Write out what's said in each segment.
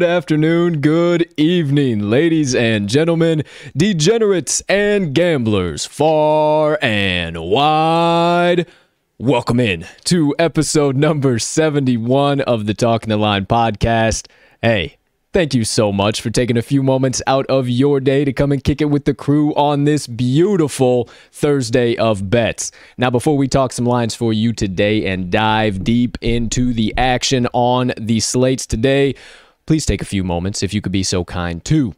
Afternoon, good evening, ladies and gentlemen, degenerates and gamblers far and wide. Welcome in to episode number 71 of the Talkin' the Line podcast. Hey, thank you so much for taking a few moments out of your day to come and kick it with the crew on this beautiful Thursday of bets. Now, before we talk some lines for you today and dive deep into the action on the slates today, please take a few moments, if you could be so kind, to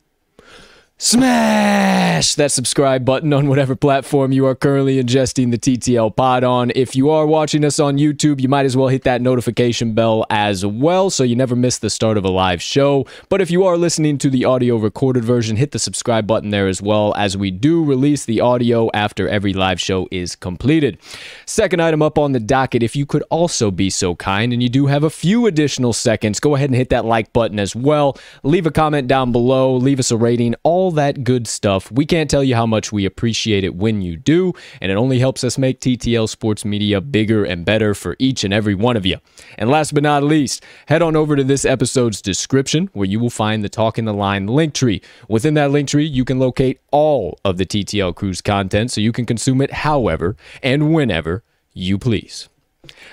smash that subscribe button on whatever platform you are currently ingesting the TTL pod on. If you are watching us on YouTube, you might as well hit that notification bell as well so you never miss the start of a live show. But if you are listening to the audio recorded version, hit the subscribe button there as well, as we do release the audio after every live show is completed. Second item up on the docket, if you could also be so kind, and you do have a few additional seconds, go ahead and hit that like button as well. Leave a comment down below, leave us a rating, all that good stuff. We can't tell you how much we appreciate it when you do, and it only helps us make TTL Sports Media bigger and better for each and every one of you. And last but not least, head on over to this episode's description where you will find the Talkin' the Line link tree. Within that link tree, you can locate all of the TTL Crew's content so you can consume it however and whenever you please.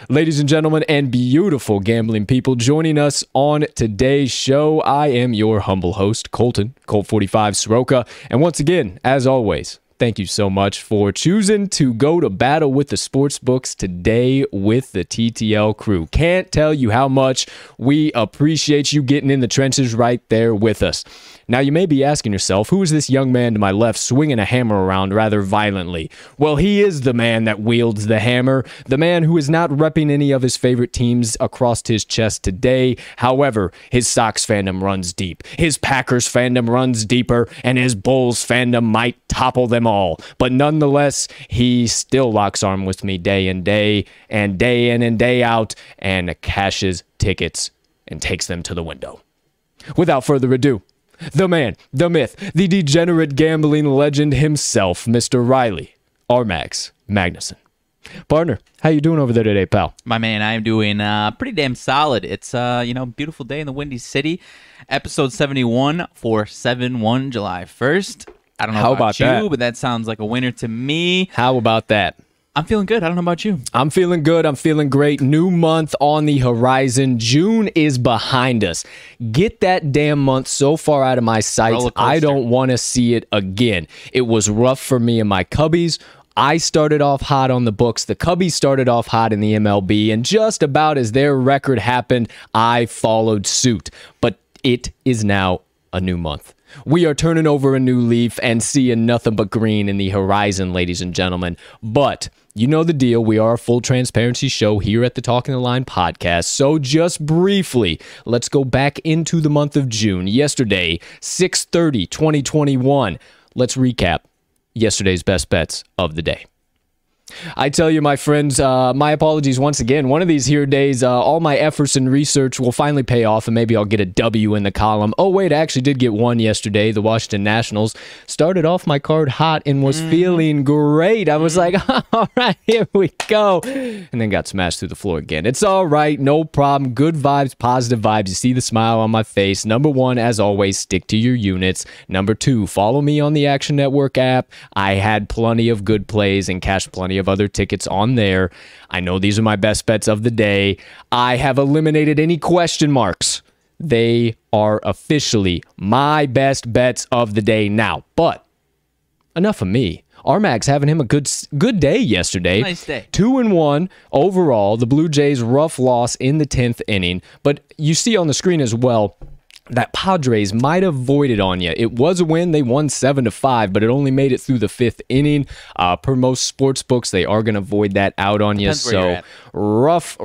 Ladies and gentlemen and beautiful gambling people joining us on today's show, I am your humble host, Colton, Colt45 Soroka, and once again, as always, thank you so much for choosing to go to battle with the sportsbooks today with the TTL Crew. Can't tell you how much we appreciate you getting in the trenches right there with us. Now, you may be asking yourself, who is this young man to my left swinging a hammer around rather violently? Well, he is the man that wields the hammer, the man who is not repping any of his favorite teams across his chest today. However, his Sox fandom runs deep, his Packers fandom runs deeper, and his Bulls fandom might topple them all. But nonetheless, he still locks arm with me day in and day out and cashes tickets and takes them to the window. Without further ado, the man, the myth, the degenerate gambling legend himself, Mr. Riley R-Max Magnuson. Partner, how you doing over there today, pal? My man, I am doing pretty damn solid. It's beautiful day in the Windy City. Episode 71 for 7-1 July 1st. I don't know about you, but that sounds like a winner to me. How about that? I'm feeling good. I don't know about you. I'm feeling good. I'm feeling great. New month on the horizon. June is behind us. Get that damn month so far out of my sights. I don't want to see it again. It was rough for me and my cubbies. I started off hot on the books. The Cubbies started off hot in the MLB. And just about as their record happened, I followed suit. But it is now a new month. We are turning over a new leaf and seeing nothing but green in the horizon, ladies and gentlemen. But you know the deal. We are a full transparency show here at the Talkin' the Line podcast. So just briefly, let's go back into the month of June. Yesterday, 6/30/2021. Let's recap yesterday's best bets of the day. I tell you, my friends, my apologies once again. One of these here days, all my efforts and research will finally pay off, and maybe I'll get a W in the column. Oh, wait, I actually did get one yesterday. The Washington Nationals started off my card hot and was feeling great. I was like, all right, here we go. And then got smashed through the floor again. It's all right. No problem. Good vibes, positive vibes. You see the smile on my face. Number one, as always, stick to your units. Number two, follow me on the Action Network app. I had plenty of good plays and cashed plenty of other tickets on there. I know these are my best bets of the day. I have eliminated any question marks. They are officially my best bets of the day now. But enough of me. Armag's having him a good day yesterday. Nice day. 2-1 overall. The Blue Jays' rough loss in the 10th inning. But you see on the screen as well, that Padres might have voided on you. It was a win. They won 7-5, but it only made it through the 5th inning. Per most sports books, they are going to void that out on you. So rough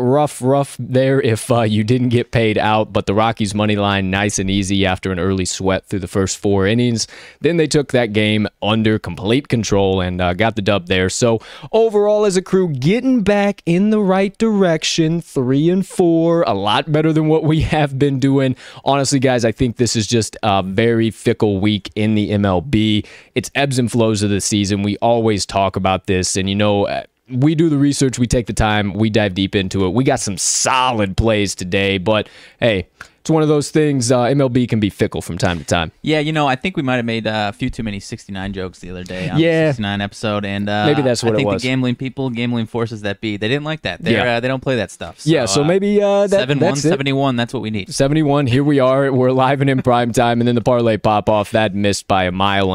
there if you didn't get paid out. But the Rockies' money line, nice and easy after an early sweat through the first 4 innings. Then they took that game under complete control and got the dub there. So overall, as a crew, getting back in the right direction, 3-4, a lot better than what we have been doing. Honestly, guys, I think this is just a very fickle week in the MLB. It's ebbs and flows of the season. We always talk about this, and you know, we do the research, we take the time, we dive deep into it. We got some solid plays today, but hey, it's one of those things. MLB can be fickle from time to time. Yeah, you know, I think we might have made a few too many 69 jokes the other day on the 69 episode, and maybe that's what it was. I think the gambling people, gambling forces that be, they didn't like that. They don't play that stuff. So, yeah, so maybe that's it. 71, that's what we need. 71, here we are. We're live and in prime time, and then the parlay pop-off, that missed by 1.5 miles.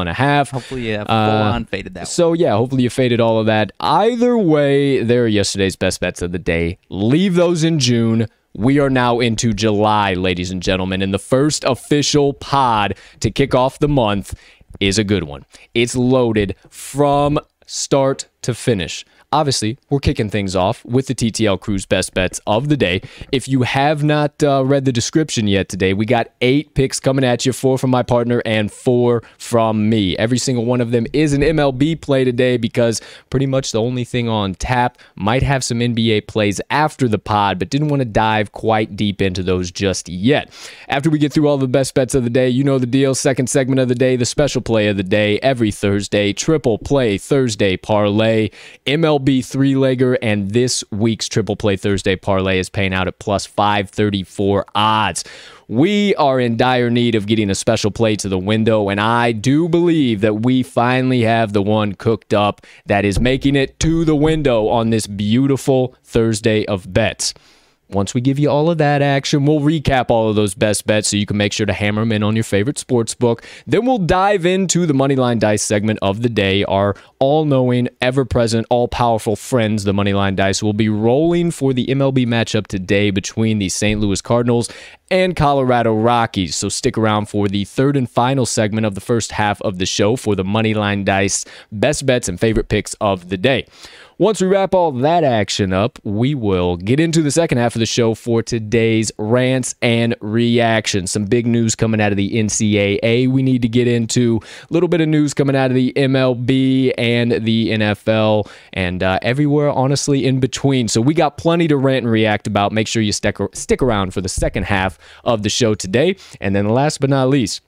Hopefully you full-on faded that one. So, yeah, hopefully you faded all of that. Either way, there are yesterday's best bets of the day. Leave those in June. We are now into July, ladies and gentlemen, and the first official pod to kick off the month is a good one. It's loaded from start to finish. Obviously, we're kicking things off with the TTL Crew's Best Bets of the Day. If you have not read the description yet today, we got 8 picks coming at you, 4 from my partner and 4 from me. Every single one of them is an MLB play today because pretty much the only thing on tap. Might have some NBA plays after the pod, but didn't want to dive quite deep into those just yet. After we get through all the Best Bets of the Day, you know the deal. Second segment of the day, the Special Play of the Day every Thursday, Triple Play Thursday Parlay, MLB three-legger, and this week's Triple Play Thursday parlay is paying out at +534 odds. We are in dire need of getting a special play to the window, and I do believe that we finally have the one cooked up that is making it to the window on this beautiful Thursday of bets. Once we give you all of that action, we'll recap all of those best bets so you can make sure to hammer them in on your favorite sports book. Then we'll dive into the Moneyline Dice segment of the day. Our all-knowing, ever-present, all-powerful friends, the Moneyline Dice, will be rolling for the MLB matchup today between the St. Louis Cardinals and Colorado Rockies. So stick around for the third and final segment of the first half of the show for the Moneyline Dice best bets and favorite picks of the day. Once we wrap all that action up, we will get into the second half of the show for today's rants and reactions. Some big news coming out of the NCAA we need to get into, a little bit of news coming out of the MLB and the NFL, and everywhere, honestly, in between. So we got plenty to rant and react about. Make sure you stick around for the second half of the show today. And then last but not least,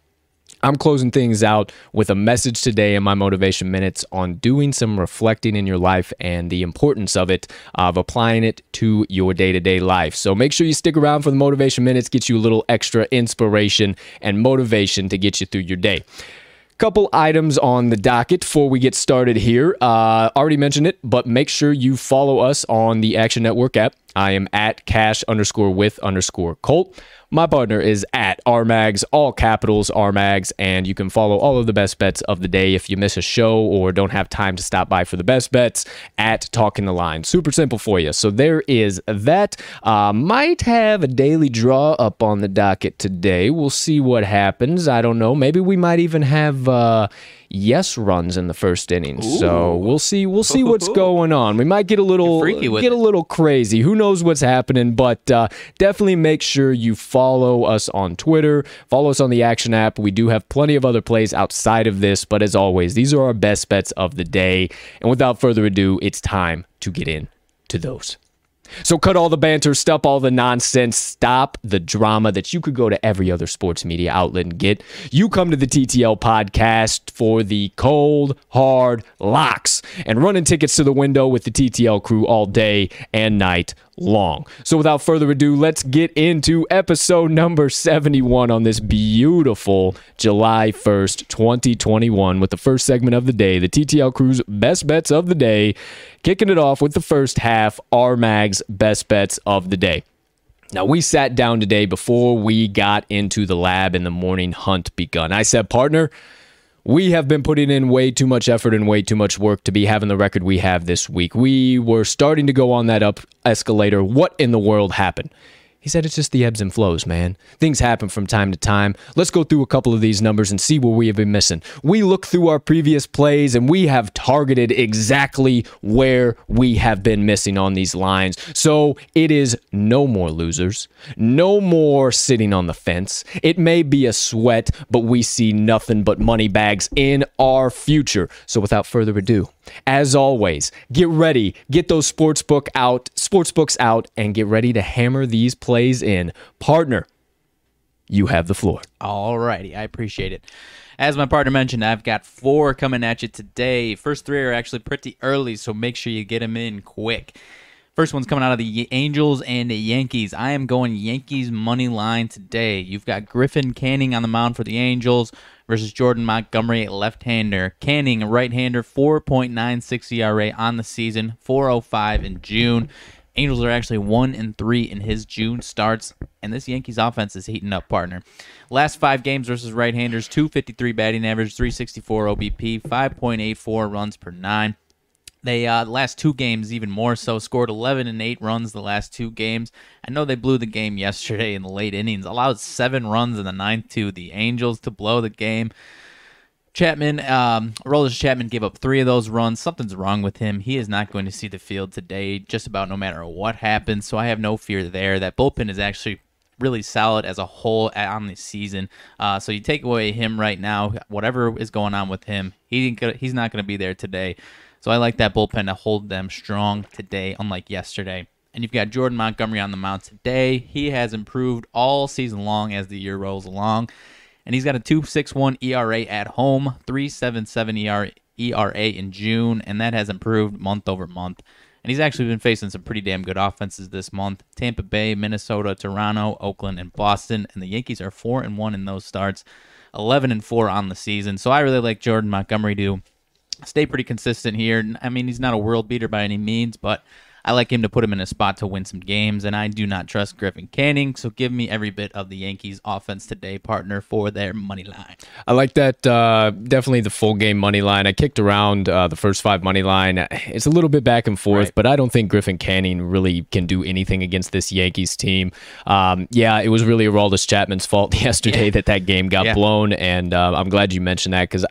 I'm closing things out with a message today in my Motivation Minutes on doing some reflecting in your life and the importance of it, of applying it to your day-to-day life. So make sure you stick around for the Motivation Minutes, get you a little extra inspiration and motivation to get you through your day. Couple items on the docket before we get started here. Already mentioned it, but make sure you follow us on the Action Network app. I am at cash_with_Colt. My partner is at Armags, all capitals Armags, and you can follow all of the best bets of the day if you miss a show or don't have time to stop by for the best bets at Talkin' the Line. Super simple for you. So there is that. Might have a daily draw up on the docket today. We'll see what happens. I don't know. Maybe we might even have yes runs in the first inning. Ooh. So we'll see what's going on. We might get a little crazy. Who knows what's happening, but definitely make sure you follow us on Twitter, follow us on the Action app. We do have plenty of other plays outside of this, but as always, these are our best bets of the day. And without further ado, it's time to get into those. So cut all the banter, stop all the nonsense, stop the drama that you could go to every other sports media outlet and get. You come to the TTL podcast for the cold, hard locks and running tickets to the window with the TTL crew all day and night long. So without further ado, let's get into episode number 71 on this beautiful July 1st, 2021 with the first segment of the day, the TTL Crew's Best Bets of the Day, kicking it off with the first half, Armag's Best Bets of the Day. Now, we sat down today before we got into the lab and the morning hunt begun. I said, partner, We have been putting in way too much effort and way too much work to be having the record we have this week. We were starting to go on that up escalator. What in the world happened? He said, it's just the ebbs and flows, man. Things happen from time to time. Let's go through a couple of these numbers and see what we have been missing. We look through our previous plays, and we have targeted exactly where we have been missing on these lines. So it is no more losers, no more sitting on the fence. It may be a sweat, but we see nothing but money bags in our future. So without further ado, as always, get ready, get those sportsbooks out, and get ready to hammer these plays in. Partner, you have the floor. All righty, I appreciate it. As my partner mentioned, I've got four coming at you today. First three are actually pretty early, so make sure you get them in quick. First one's coming out of the Angels and the Yankees. I am going Yankees money line today. You've got Griffin Canning on the mound for the Angels versus Jordan Montgomery, left-hander. Canning, a right-hander, 4.96 ERA on the season, 4.05 in June. Angels are actually 1-3 in his June starts, and this Yankees offense is heating up, partner. Last five games versus right-handers, 253 batting average, 364 OBP, 5.84 runs per nine. They last two games even more so, scored 11 and 8 runs the last two games. I know they blew the game yesterday in the late innings, allowed 7 runs in the ninth to the Angels to blow the game. Rollins Chapman gave up 3 of those runs. Something's wrong with him. He is not going to see the field today, just about no matter what happens, so I have no fear there. That bullpen is actually really solid as a whole on the season. So you take away him right now, whatever is going on with him, he's not going to be there today. So I like that bullpen to hold them strong today, unlike yesterday. And you've got Jordan Montgomery on the mound today. He has improved all season long as the year rolls along. And he's got a 2.61 ERA at home, 3.77 ERA in June, and that has improved month over month. And he's actually been facing some pretty damn good offenses this month. Tampa Bay, Minnesota, Toronto, Oakland, and Boston. And the Yankees are 4-1 in those starts, 11-4 on the season. So I really like Jordan Montgomery to stay pretty consistent here. I mean, he's not a world beater by any means, but I like him to put him in a spot to win some games, and I do not trust Griffin Canning, so give me every bit of the Yankees offense today, partner, for their money line. I like that, definitely the full game money line. I kicked around the first five money line. It's a little bit back and forth, right, but I don't think Griffin Canning really can do anything against this Yankees team. Yeah, it was really Aroldis Chapman's fault yesterday that game got blown, and I'm glad you mentioned that because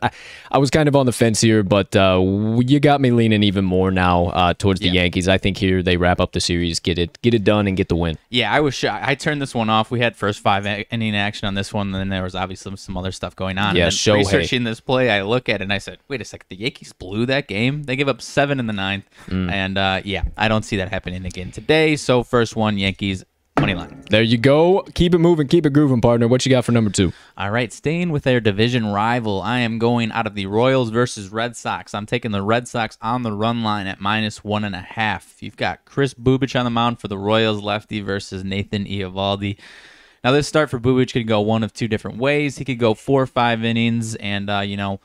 I was kind of on the fence here, but you got me leaning even more now towards the Yankees. I think here they wrap up the series, get it done, and get the win. Yeah, I was shocked. I turned this one off. We had first five inning action on this one, and then there was obviously some other stuff going on. Yeah, and then researching this play, I look at it and I said, wait a second, the Yankees blew that game? They gave up 7 in the ninth, and yeah, I don't see that happening again today. So first one, Yankees money line. There you go. Keep it moving, keep it grooving, partner. What you got for number 2? All right, staying with their division rival, I am going out of the Royals versus Red Sox. I'm taking the Red Sox on the run line at -1.5. You've got Chris Bubic on the mound for the Royals, lefty, versus Nathan Eovaldi. Now, this start for Bubic could go one of two different ways. He could go 4 or 5 innings and, you know,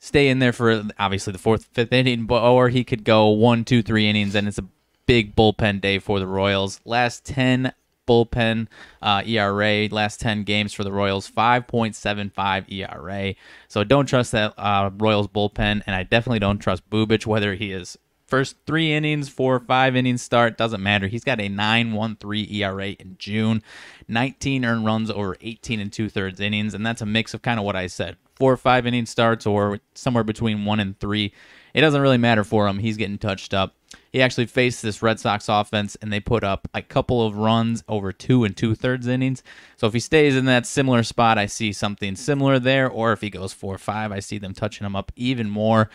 stay in there for obviously the 4th, 5th inning, or he could go 1, 2, 3 innings, and it's a big bullpen day for the Royals. Last 10 bullpen ERA, last 10 games for the Royals, 5.75 ERA. So don't trust that Royals bullpen, and I definitely don't trust Bubic, whether he is first 3 innings, 4 or 5 innings start, doesn't matter. He's got a 9.13 ERA in June, 19 earned runs over 18 2/3 innings, and that's a mix of kind of what I said, 4 or 5 inning starts or somewhere between 1 and 3. It doesn't really matter for him. He's getting touched up. He actually faced this Red Sox offense, and they put up a couple of runs over 2 2/3 innings. So if he stays in that similar spot, I see something similar there. Or if he goes 4 or 5, I see them touching him up even more.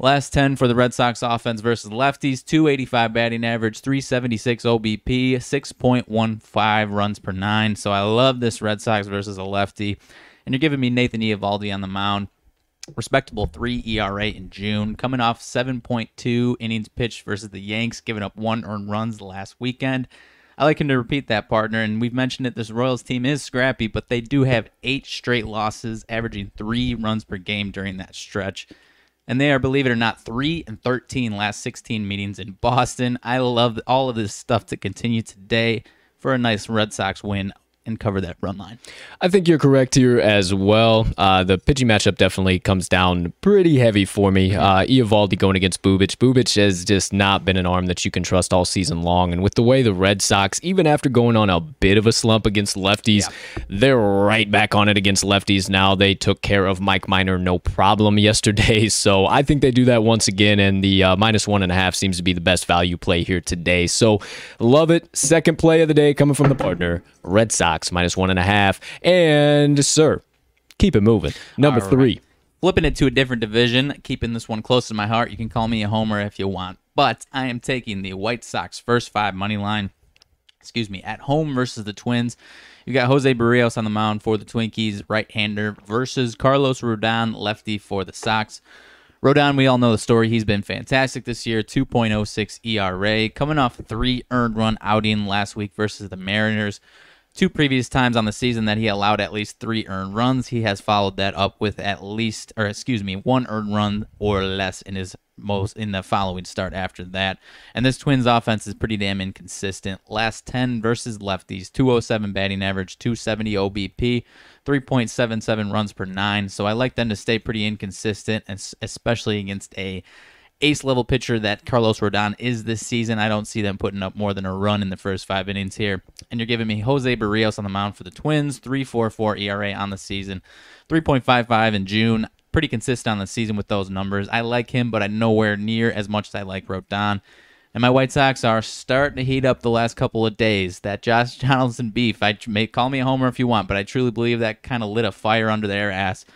Last 10 for the Red Sox offense versus lefties, 285 batting average, 376 OBP, 6.15 runs per nine. So I love this Red Sox versus a lefty. And you're giving me Nathan Eovaldi on the mound. Respectable 3 ERA in June, coming off 7.2 innings pitched versus the Yanks, giving up 1 earned runs the last weekend. I like him to repeat that, partner, and we've mentioned it. This Royals team is scrappy, but they do have 8 straight losses, averaging 3 runs per game during that stretch. And they are, believe it or not, 3-13 last 16 meetings in Boston. I love all of this stuff to continue today for a nice Red Sox win and cover that run line. I think you're correct here as well. The pitching matchup definitely comes down pretty heavy for me. Eovaldi going against Bubic. Bubic has just not been an arm that you can trust all season long. And with the way the Red Sox, even after going on a bit of a slump against lefties, they're right back on it against lefties now. They took care of Mike Minor no problem yesterday. So I think they do that once again. And the -1.5 seems to be the best value play here today. So love it. Second play of the day coming from the partner, Red Sox. -1.5. And, sir, keep it moving. Number three. Flipping it to a different division, keeping this one close to my heart. You can call me a homer if you want. But I am taking the White Sox first 5 money line, at home versus the Twins. You got Jose Barrios on the mound for the Twinkies, right-hander, versus Carlos Rodon, lefty for the Sox. Rodon, we all know the story. He's been fantastic this year, 2.06 ERA, coming off 3 earned run outing last week versus the Mariners. 2 previous times on the season that he allowed at least 3 earned runs. He has followed that up with at least, 1 earned run or less in his in the following start after that. And this Twins offense is pretty damn inconsistent. Last 10 versus lefties, 207 batting average, 270 OBP, 3.77 runs per 9. So I like them to stay pretty inconsistent, and especially against a ace-level pitcher that Carlos Rodon is this season. I don't see them putting up more than a run in the first 5 innings here. And you're giving me Jose Barrios on the mound for the Twins, 3.44 ERA on the season, 3.55 in June. Pretty consistent on the season with those numbers. I like him, but I'm nowhere near as much as I like Rodon. And my White Sox are starting to heat up the last couple of days. That Josh Donaldson beef, I may call me a homer if you want, but I truly believe that kind of lit a fire under their ass.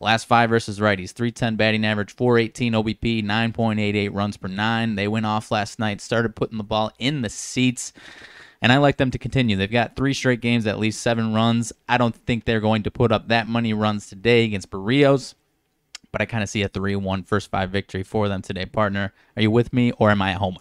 Last 5 versus righties, 310 batting average, 418 OBP, 9.88 runs per 9. They went off last night, started putting the ball in the seats, and I like them to continue. They've got 3 straight games, at least 7 runs. I don't think they're going to put up that many runs today against Barrios, but I kind of see a 3-1 first 5 victory for them today, partner. Are you with me, or am I a homer?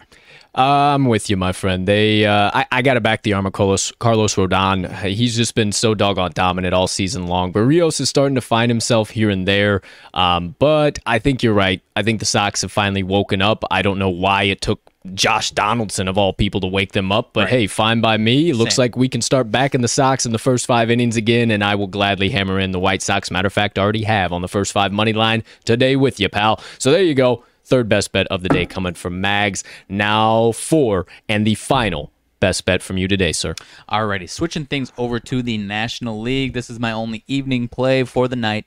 I'm with you, my friend. They, I got to back the arm of Carlos Rodon. He's just been so doggone dominant all season long. Barrios is starting to find himself here and there, but I think you're right. I think the Sox have finally woken up. I don't know why it took Josh Donaldson, of all people, to wake them up, but hey, fine by me. It looks like we can start backing the Sox in the first 5 innings again, and I will gladly hammer in the White Sox. Matter of fact, I already have on the first 5 money line today with you, pal. So there you go. Third best bet of the day coming from Mags. Now 4 and the final best bet from you today, sir. Alrighty, switching things over to the National League. This is my only evening play for the night.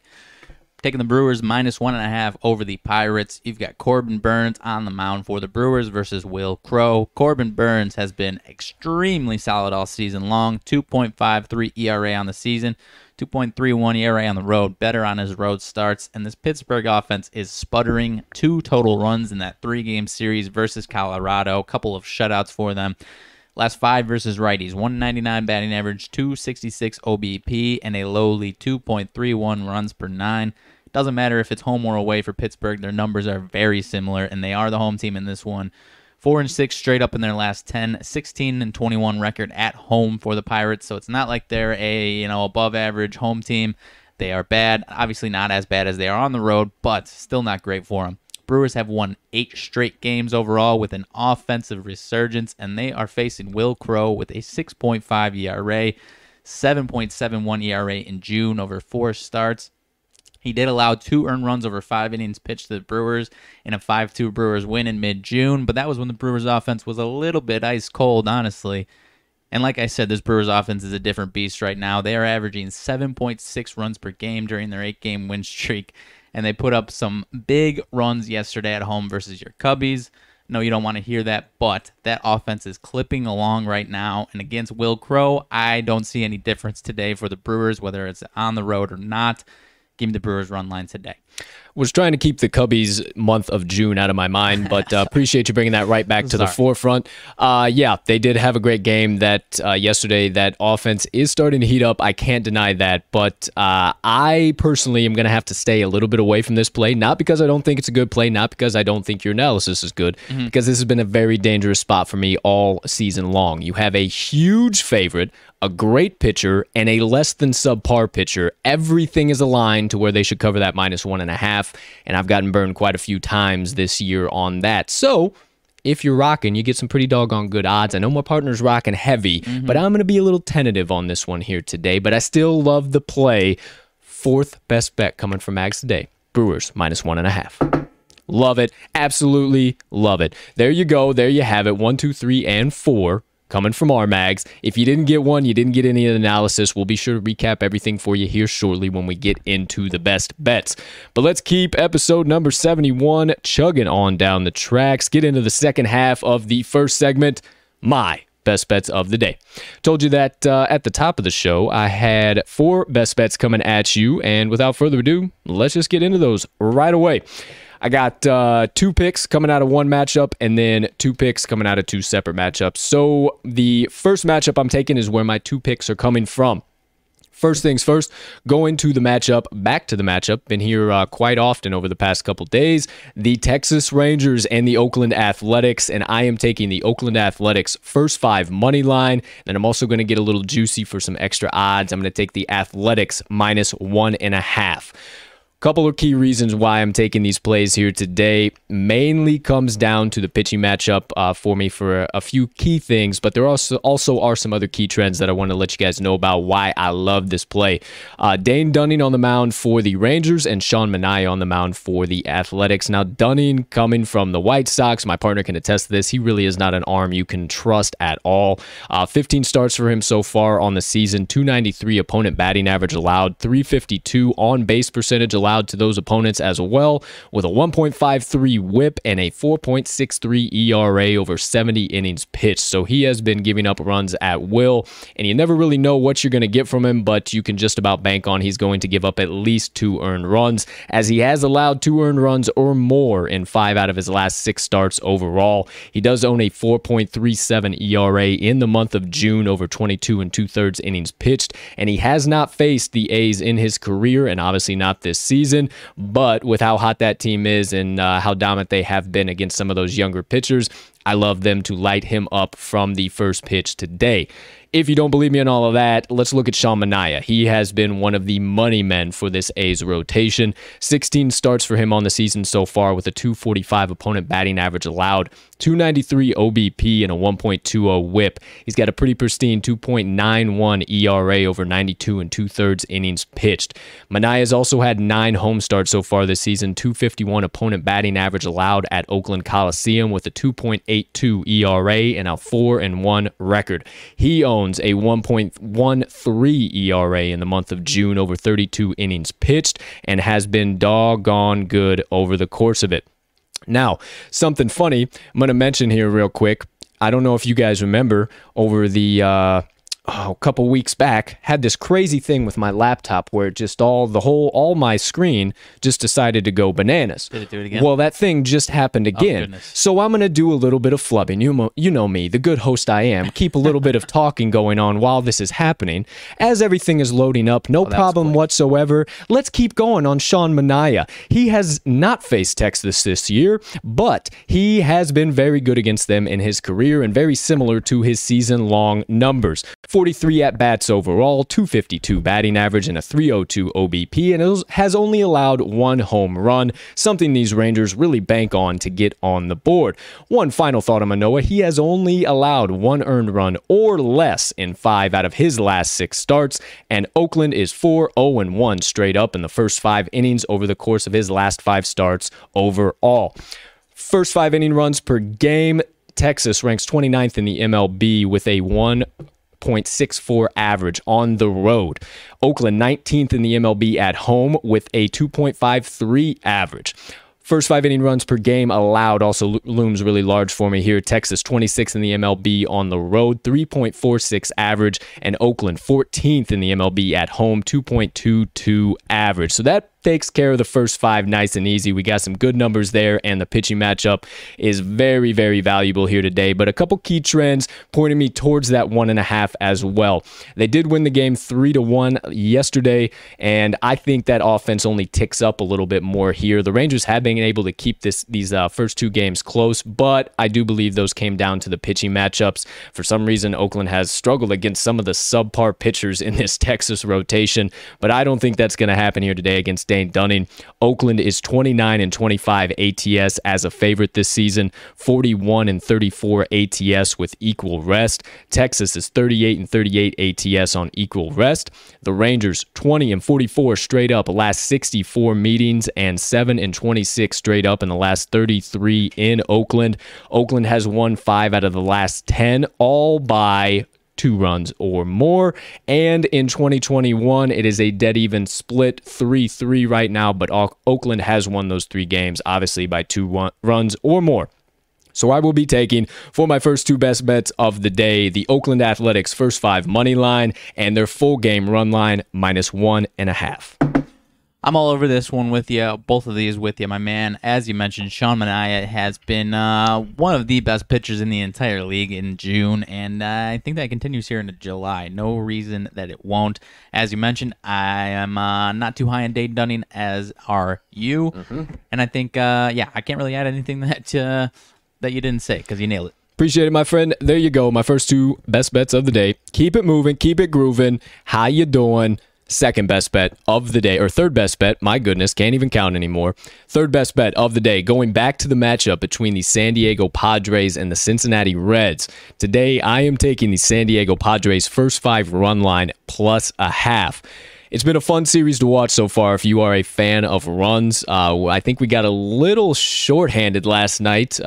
Taking the Brewers -1.5 over the Pirates. You've got Corbin Burnes on the mound for the Brewers versus Will Crow. Corbin Burnes has been extremely solid all season long. 2.53 ERA on the season, 2.31 ERA on the road, better on his road starts. And this Pittsburgh offense is sputtering. 2 total runs in that 3-game series versus Colorado. A couple of shutouts for them. Last 5 versus righties, 199 batting average, 266 OBP, and a lowly 2.31 runs per 9. Doesn't matter if it's home or away for Pittsburgh. Their numbers are very similar, and they are the home team in this one. 4-6 straight up in their last 10, 16-21 record at home for the Pirates. So it's not like they're a, above average home team. They are bad. Obviously not as bad as they are on the road, but still not great for them. Brewers have won 8 straight games overall with an offensive resurgence, and they are facing Will Crow with a 6.5 ERA, 7.71 ERA in June over 4 starts. He did allow 2 earned runs over 5 innings pitched to the Brewers in a 5-2 Brewers win in mid-June, but that was when the Brewers offense was a little bit ice cold, honestly. And like I said, this Brewers offense is a different beast right now. They are averaging 7.6 runs per game during their 8-game win streak. And they put up some big runs yesterday at home versus your Cubbies. No, you don't want to hear that, but that offense is clipping along right now. And against Will Crow, I don't see any difference today for the Brewers, whether it's on the road or not. Give me the Brewers run line today. Was trying to keep the Cubbies month of June out of my mind, but appreciate you bringing that right back to the forefront. Yeah, they did have a great game that yesterday. That offense is starting to heat up. I can't deny that, but I personally am going to have to stay a little bit away from this play, not because I don't think it's a good play, not because I don't think your analysis is good, because this has been a very dangerous spot for me all season long. You have a huge favorite, a great pitcher, and a less than subpar pitcher. Everything is aligned to where they should cover that -1.5. And I've gotten burned quite a few times this year on that. So if you're rocking, you get some pretty doggone good odds. I know my partner's rocking heavy, but I'm going to be a little tentative on this one here today, but I still love the play. Fourth best bet coming from Mags today. Brewers -1.5. Love it. Absolutely love it. There you go. There you have it. 1, 2, 3, and 4. Coming from our Mags. If you didn't get one, you didn't get any analysis. We'll be sure to recap everything for you here shortly when we get into the best bets. But let's keep episode number 71 chugging on down the tracks. Get into the second half of the first segment. My best bets of the day. Told you that at the top of the show, I had 4 best bets coming at you. And without further ado, let's just get into those right away. I got 2 picks coming out of one matchup and then 2 picks coming out of 2 separate matchups. So the first matchup I'm taking is where my 2 picks are coming from. First things first, go into the matchup, back to the matchup. Been here quite often over the past couple days. The Texas Rangers and the Oakland Athletics, and I am taking the Oakland Athletics first 5 money line. And I'm also going to get a little juicy for some extra odds. I'm going to take the Athletics -1.5. Couple of key reasons why I'm taking these plays here today mainly comes down to the pitching matchup for me for a few key things, but there also are some other key trends that I want to let you guys know about why I love this play. Dane Dunning on the mound for the Rangers and Sean Manaea on the mound for the Athletics. Now, Dunning coming from the White Sox, my partner can attest to this. He really is not an arm you can trust at all. 15 starts for him so far on the season, .293 opponent batting average allowed, .352 on base percentage allowed to those opponents as well, with a 1.53 whip and a 4.63 ERA over 70 innings pitched. So he has been giving up runs at will, and you never really know what you're going to get from him, but you can just about bank on he's going to give up at least 2 earned runs, as he has allowed 2 earned runs or more in 5 out of his last 6 starts overall. He does own a 4.37 ERA in the month of June over 22 2/3 innings pitched, and he has not faced the A's in his career, and obviously not this season, but with how hot that team is and how dominant they have been against some of those younger pitchers, I love them to light him up from the first pitch today. If you don't believe me on all of that, let's look at Sean Manaea. He has been one of the money men for this A's rotation. 16 starts for him on the season so far, with a .245 opponent batting average allowed, .293 OBP, and a 1.20 whip. He's got a pretty pristine 2.91 ERA over 92 2/3 innings pitched. Manaea has also had 9 home starts so far this season, .251 opponent batting average allowed at Oakland Coliseum, with a 2.82 ERA and a 4-1 record. He owns a 1.13 ERA in the month of June over 32 innings pitched, and has been doggone good over the course of it. Now, something funny I'm going to mention here real quick. I don't know if you guys remember, over the couple weeks back, had this crazy thing with my laptop where just all my screen just decided to go bananas. Did it do it again? Well, that thing just happened again. Oh, so I'm going to do a little bit of flubbing. You know me, the good host I am. Keep a little bit of talking going on while this is happening. As everything is loading up, no problem whatsoever. Let's keep going on Sean Manaea. He has not faced Texas this year, but he has been very good against them in his career, and very similar to his season-long numbers. 43 at-bats overall, .252 batting average, and a 3.02 OBP, and has only allowed 1 home run, something these Rangers really bank on to get on the board. One final thought on Manaea, he has only allowed 1 earned run or less in 5 out of his last 6 starts, and Oakland is 4-0-1 straight up in the first 5 innings over the course of his last 5 starts overall. First 5 inning runs per game, Texas ranks 29th in the MLB with a 1.64 average on the road. Oakland 19th in the MLB at home with a 2.53 average. First 5 inning runs per game allowed also looms really large for me here. Texas 26th in the MLB on the road, 3.46 average, and Oakland 14th in the MLB at home, 2.22 average. So that takes care of the first 5 nice and easy. We got some good numbers there, and the pitching matchup is very, very valuable here today. But a couple key trends pointing me towards that 1.5 as well. They did win the game 3-1 yesterday, and I think that offense only ticks up a little bit more here. The Rangers have been able to keep these first 2 games close, but I do believe those came down to the pitching matchups. For some reason, Oakland has struggled against some of the subpar pitchers in this Texas rotation, but I don't think that's going to happen here today against Dan Shane Dunning. Oakland is 29-25 ATS as a favorite this season, 41-34 ATS with equal rest. Texas is 38-38 ATS on equal rest. The Rangers 20-44 straight up last 64 meetings and 7-26 straight up in the last 33 in Oakland. Oakland has won 5 out of the last 10, all by 2 runs or more. And in 2021, it is a dead even split, 3-3 right now, but Oakland has won those 3 games, obviously by 2 runs or more. So I will be taking, for my first 2 best bets of the day, the Oakland Athletics first 5 money line and their full game run line -1.5. I'm all over this one with you, both of these with you, my man. As you mentioned, Sean Manaea has been one of the best pitchers in the entire league in June, and I think that continues here into July. No reason that it won't. As you mentioned, I am not too high on Dade Dunning, as are you. And I think, yeah, I can't really add anything that you didn't say, because you nailed it. Appreciate it, my friend. There you go, my first 2 best bets of the day. Keep it moving, keep it grooving. How you doing? Second best bet of the day, or third best bet, my goodness, can't even count anymore. Third best bet of the day, going back to the matchup between the San Diego Padres and the Cincinnati Reds. Today, I am taking the San Diego Padres first 5 run line +0.5. It's been a fun series to watch so far if you are a fan of runs. I think we got a little shorthanded last night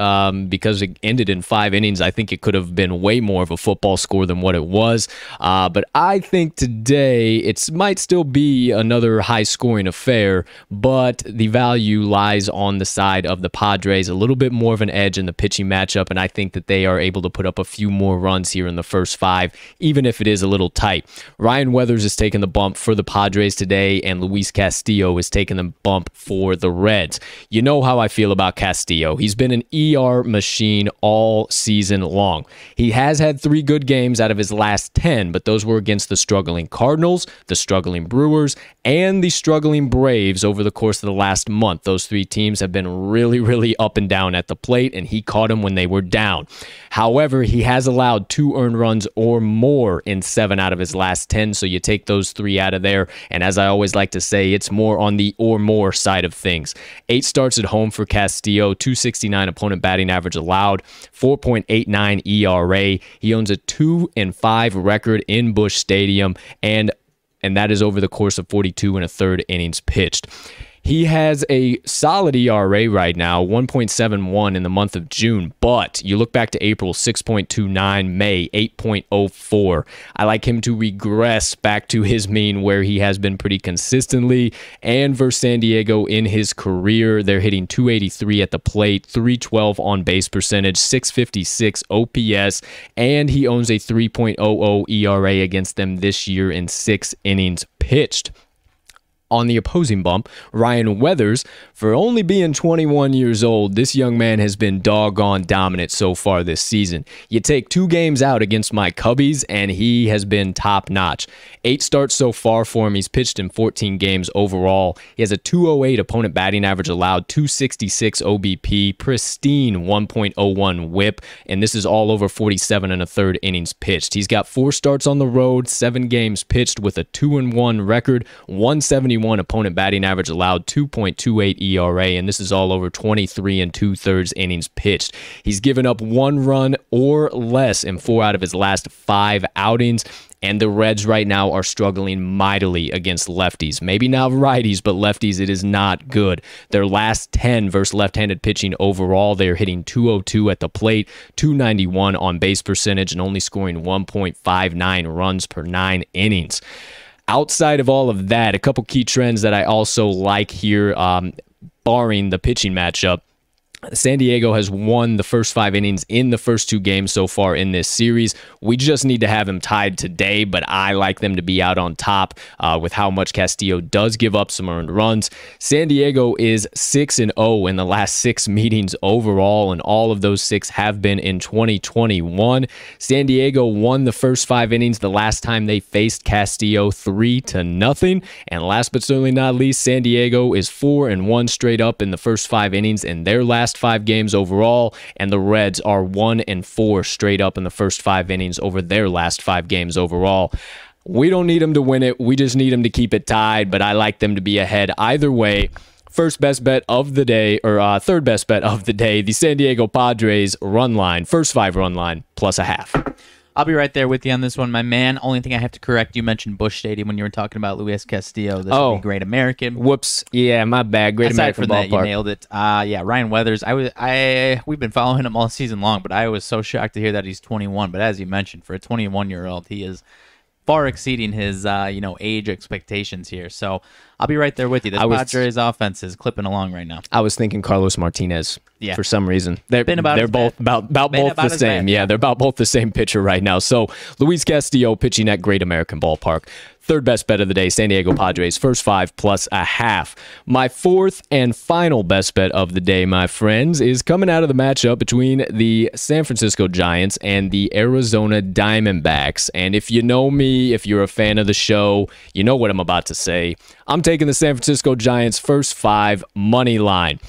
because it ended in 5 innings. I think it could have been way more of a football score than what it was. But I think today it might still be another high-scoring affair, but the value lies on the side of the Padres. A little bit more of an edge in the pitching matchup, and I think that they are able to put up a few more runs here in the first 5, even if it is a little tight. Ryan Weathers is taking the bump for the Padres today, and Luis Castillo is taking the bump for the Reds. You know how I feel about Castillo. He's been an ER machine all season long. He has had 3 good games out of his last 10, but those were against the struggling Cardinals, the struggling Brewers, and the struggling Braves over the course of the last month. Those 3 teams have been really, really up and down at the plate, and he caught them when they were down. However, he has allowed 2 earned runs or more in 7 out of his last 10, so you take those 3 out of there. And as I always like to say, it's more on the or more side of things. 8 starts at home for Castillo, 269 opponent batting average allowed, 4.89 ERA. He owns a 2-5 record in Busch Stadium, and that is over the course of 42 1/3 innings pitched. He has a solid ERA right now, 1.71 in the month of June, but you look back to April, 6.29, May, 8.04. I like him to regress back to his mean where he has been pretty consistently, and versus San Diego in his career, they're hitting 283 at the plate, 312 on base percentage, 656 OPS, and he owns a 3.00 ERA against them this year in 6 innings pitched. On the opposing bump, Ryan Weathers, for only being 21 years old, this young man has been doggone dominant so far this season. You take 2 games out against my Cubbies, and he has been top-notch. 8 starts so far for him. He's pitched in 14 games overall. He has a 208 opponent batting average allowed, 266 OBP, pristine 1.01 whip, and this is all over 47 1/3 innings pitched. He's got 4 starts on the road, 7 games pitched with a 2-1 record, 171 opponent batting average allowed, 2.28 ERA, and this is all over 23 2/3 innings pitched. He's given up 1 run or less in 4 out of his last 5 outings, and the Reds right now are struggling mightily against lefties. Maybe not righties, but lefties, it is not good. Their last 10 versus left-handed pitching overall, they are hitting 202 at the plate, 291 on base percentage, and only scoring 1.59 runs per 9 innings. Outside of all of that, a couple key trends that I also like here, barring the pitching matchup. San Diego has won the first 5 innings in the first 2 games so far in this series. We just need to have him tied today, but I like them to be out on top with how much Castillo does give up some earned runs. San Diego is 6-0 in the last 6 meetings overall, and all of those 6 have been in 2021. San Diego won the first 5 innings the last time they faced Castillo 3-0. And last but certainly not least, San Diego is 4-1 straight up in the first 5 innings in their last 5 games overall, and the Reds are 1-4 straight up in the first 5 innings over their last 5 games overall. We don't need them to win it. We just need them to keep it tied, but I like them to be ahead either way. First best bet of the day, or third best bet of the day, the San Diego Padres run line, first five run line, +1/2. I'll be right there with you on this one, my man. Only thing I have to correct, you mentioned Busch Stadium when you were talking about Luis Castillo. This would be Great American. Whoops. Yeah, my bad. Great Aside American Ballpark. Aside from that, you nailed it. Yeah, Ryan Weathers. We've been following him all season long, but I was so shocked to hear that he's 21. But as you mentioned, for a 21-year-old, he is far exceeding his age expectations here. So I'll be right there with you. This Padres offense is clipping along right now. I was thinking Carlos Martinez. Yeah. For some reason, they're both about the same. Yeah, they're about both the same pitcher right now. So Luis Castillo pitching at Great American Ballpark. Third best bet of the day, San Diego Padres, first five +1/2. My fourth and final best bet of the day, my friends, is coming out of the matchup between the San Francisco Giants and the Arizona Diamondbacks. And if you know me, if you're a fan of the show, you know what I'm about to say. I'm taking the San Francisco Giants first five money line.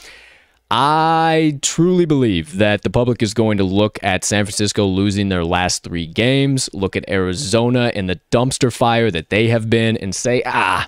I truly believe that the public is going to look at San Francisco losing their last 3 games, look at Arizona and the dumpster fire that they have been, and say, the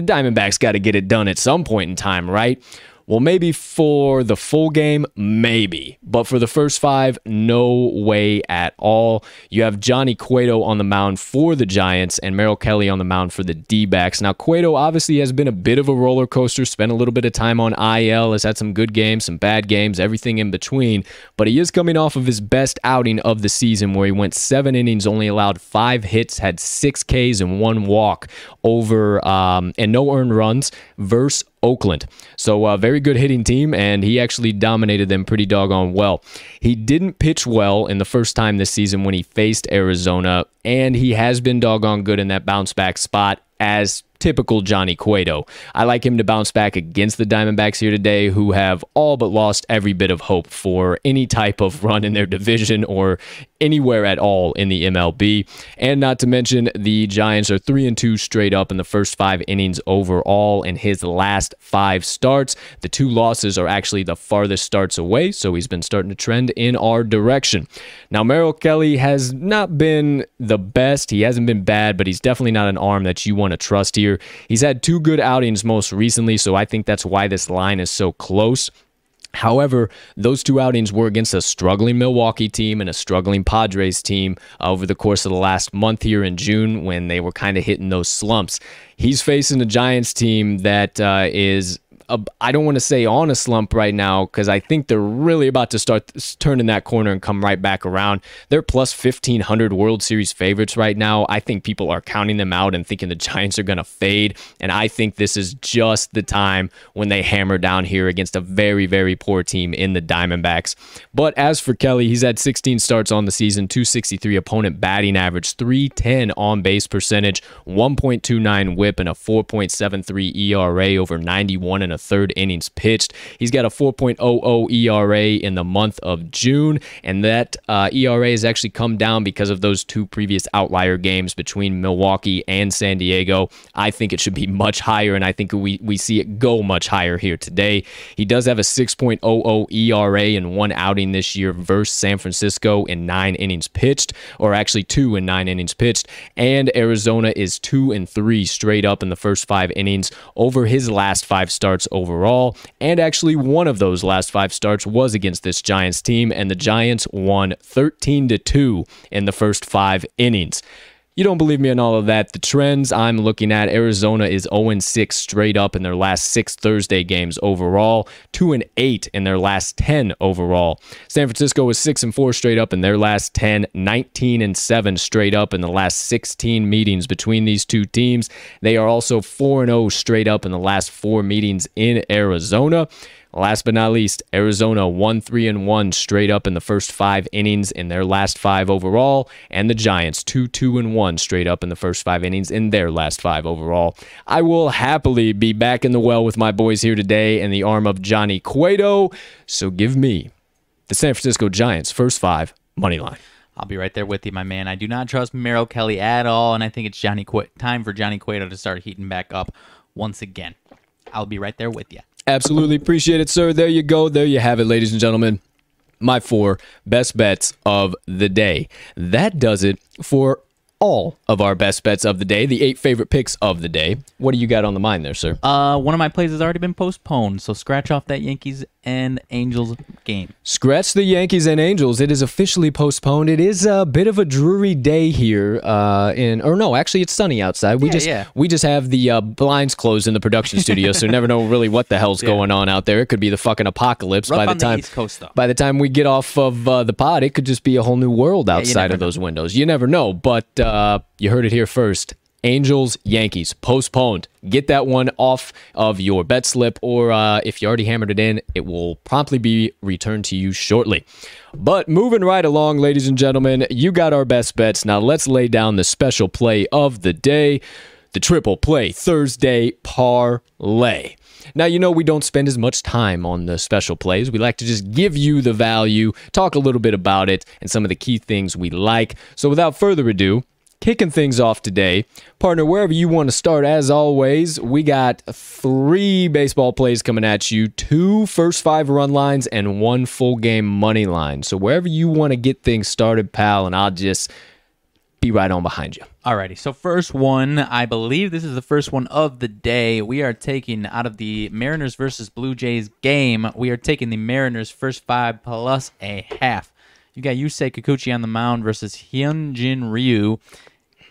Diamondbacks got to get it done at some point in time, right? Well, maybe for the full game, maybe. But for the first 5, no way at all. You have Johnny Cueto on the mound for the Giants and Merrill Kelly on the mound for the D-backs. Now, Cueto obviously has been a bit of a roller coaster, spent a little bit of time on IL, has had some good games, some bad games, everything in between. But he is coming off of his best outing of the season where he went 7 innings, only allowed 5 hits, had 6 Ks and 1 walk over and no earned runs versus Oakland. So a very good hitting team, and he actually dominated them pretty doggone well. He didn't pitch well in the first time this season when he faced Arizona, and he has been doggone good in that bounce back spot as typical Johnny Cueto. I like him to bounce back against the Diamondbacks here today, who have all but lost every bit of hope for any type of run in their division or anywhere at all in the MLB. And not to mention, the Giants are 3-2 straight up in the first 5 innings overall in his last 5 starts. The 2 losses are actually the farthest starts away, so he's been starting to trend in our direction. Now, Merrill Kelly has not been the best. He hasn't been bad, but he's definitely not an arm that you want to trust here. He's had 2 good outings most recently, so I think that's why this line is so close. However, those 2 outings were against a struggling Milwaukee team and a struggling Padres team over the course of the last month here in June when they were kind of hitting those slumps. He's facing a Giants team that is... I don't want to say on a slump right now, because I think they're really about to start turning that corner and come right back around. They're +1,500 World Series favorites right now. I think people are counting them out and thinking the Giants are going to fade, and I think this is just the time when they hammer down here against a very, very poor team in the Diamondbacks. But as for Kelly, he's had 16 starts on the season, .263 opponent batting average, .310 on-base percentage, 1.29 whip, and a 4.73 ERA over 91 and a third innings pitched. He's got a 4.00 ERA in the month of June, and that ERA has actually come down because of those 2 previous outlier games between Milwaukee and San Diego. I think it should be much higher, and I think we see it go much higher here today. He does have a 6.00 ERA in 1 outing this year versus San Francisco in 9 innings pitched, or actually 2 in 9 innings pitched, and Arizona is 2-3 straight up in the first 5 innings over his last 5 starts overall, and actually one of those last 5 starts was against this Giants team, and the Giants won 13-2 in the first 5 innings. You don't believe me in all of that. The trends I'm looking at, Arizona is 0-6 straight up in their last 6 Thursday games overall, 2-8 in their last 10 overall. San Francisco is 6-4 straight up in their last 10, 19-7 straight up in the last 16 meetings between these 2 teams. They are also 4-0 straight up in the last 4 meetings in Arizona. Last but not least, Arizona 1-3-1 straight up in the first 5 innings in their last 5 overall, and the Giants 2-2-1 straight up in the first 5 innings in their last 5 overall. I will happily be back in the well with my boys here today and the arm of Johnny Cueto, so give me the San Francisco Giants first 5 money line. I'll be right there with you, my man. I do not trust Merrill Kelly at all, and I think it's time for Johnny Cueto to start heating back up once again. I'll be right there with you. Absolutely appreciate it, sir. There you go. There you have it, ladies and gentlemen. My 4 best bets of the day. That does it for all of our best bets of the day, the 8 favorite picks of the day. What do you got on the mind there, sir? One of my plays has already been postponed, so scratch off that Yankees and Angels game. Scratch the Yankees and Angels. It is officially postponed. It is a bit of a dreary day here. Actually, it's sunny outside. We just have the blinds closed in the production studio, so never know really what the hell's going on out there. It could be the fucking apocalypse by the time we get off of the pod. It could just be a whole new world outside of those windows. You never know, but you heard it here first. Angels, Yankees, postponed. Get that one off of your bet slip, or if you already hammered it in, it will promptly be returned to you shortly. But moving right along, ladies and gentlemen, you got our best bets. Now let's lay down the special play of the day, the triple play Thursday parlay. Now, you know, we don't spend as much time on the special plays. We like to just give you the value, talk a little bit about it, and some of the key things we like. So without further ado, kicking things off today. Partner, wherever you want to start, as always, we got 3 baseball plays coming at you, 2 first 5 run lines, and 1 full game money line. So wherever you want to get things started, pal, and I'll just be right on behind you. Alrighty, so first one, I believe this is the first one of the day. We are taking, out of the Mariners versus Blue Jays game, we are taking the Mariners first 5 plus a half. You got Yusei Kikuchi on the mound versus Hyunjin Ryu.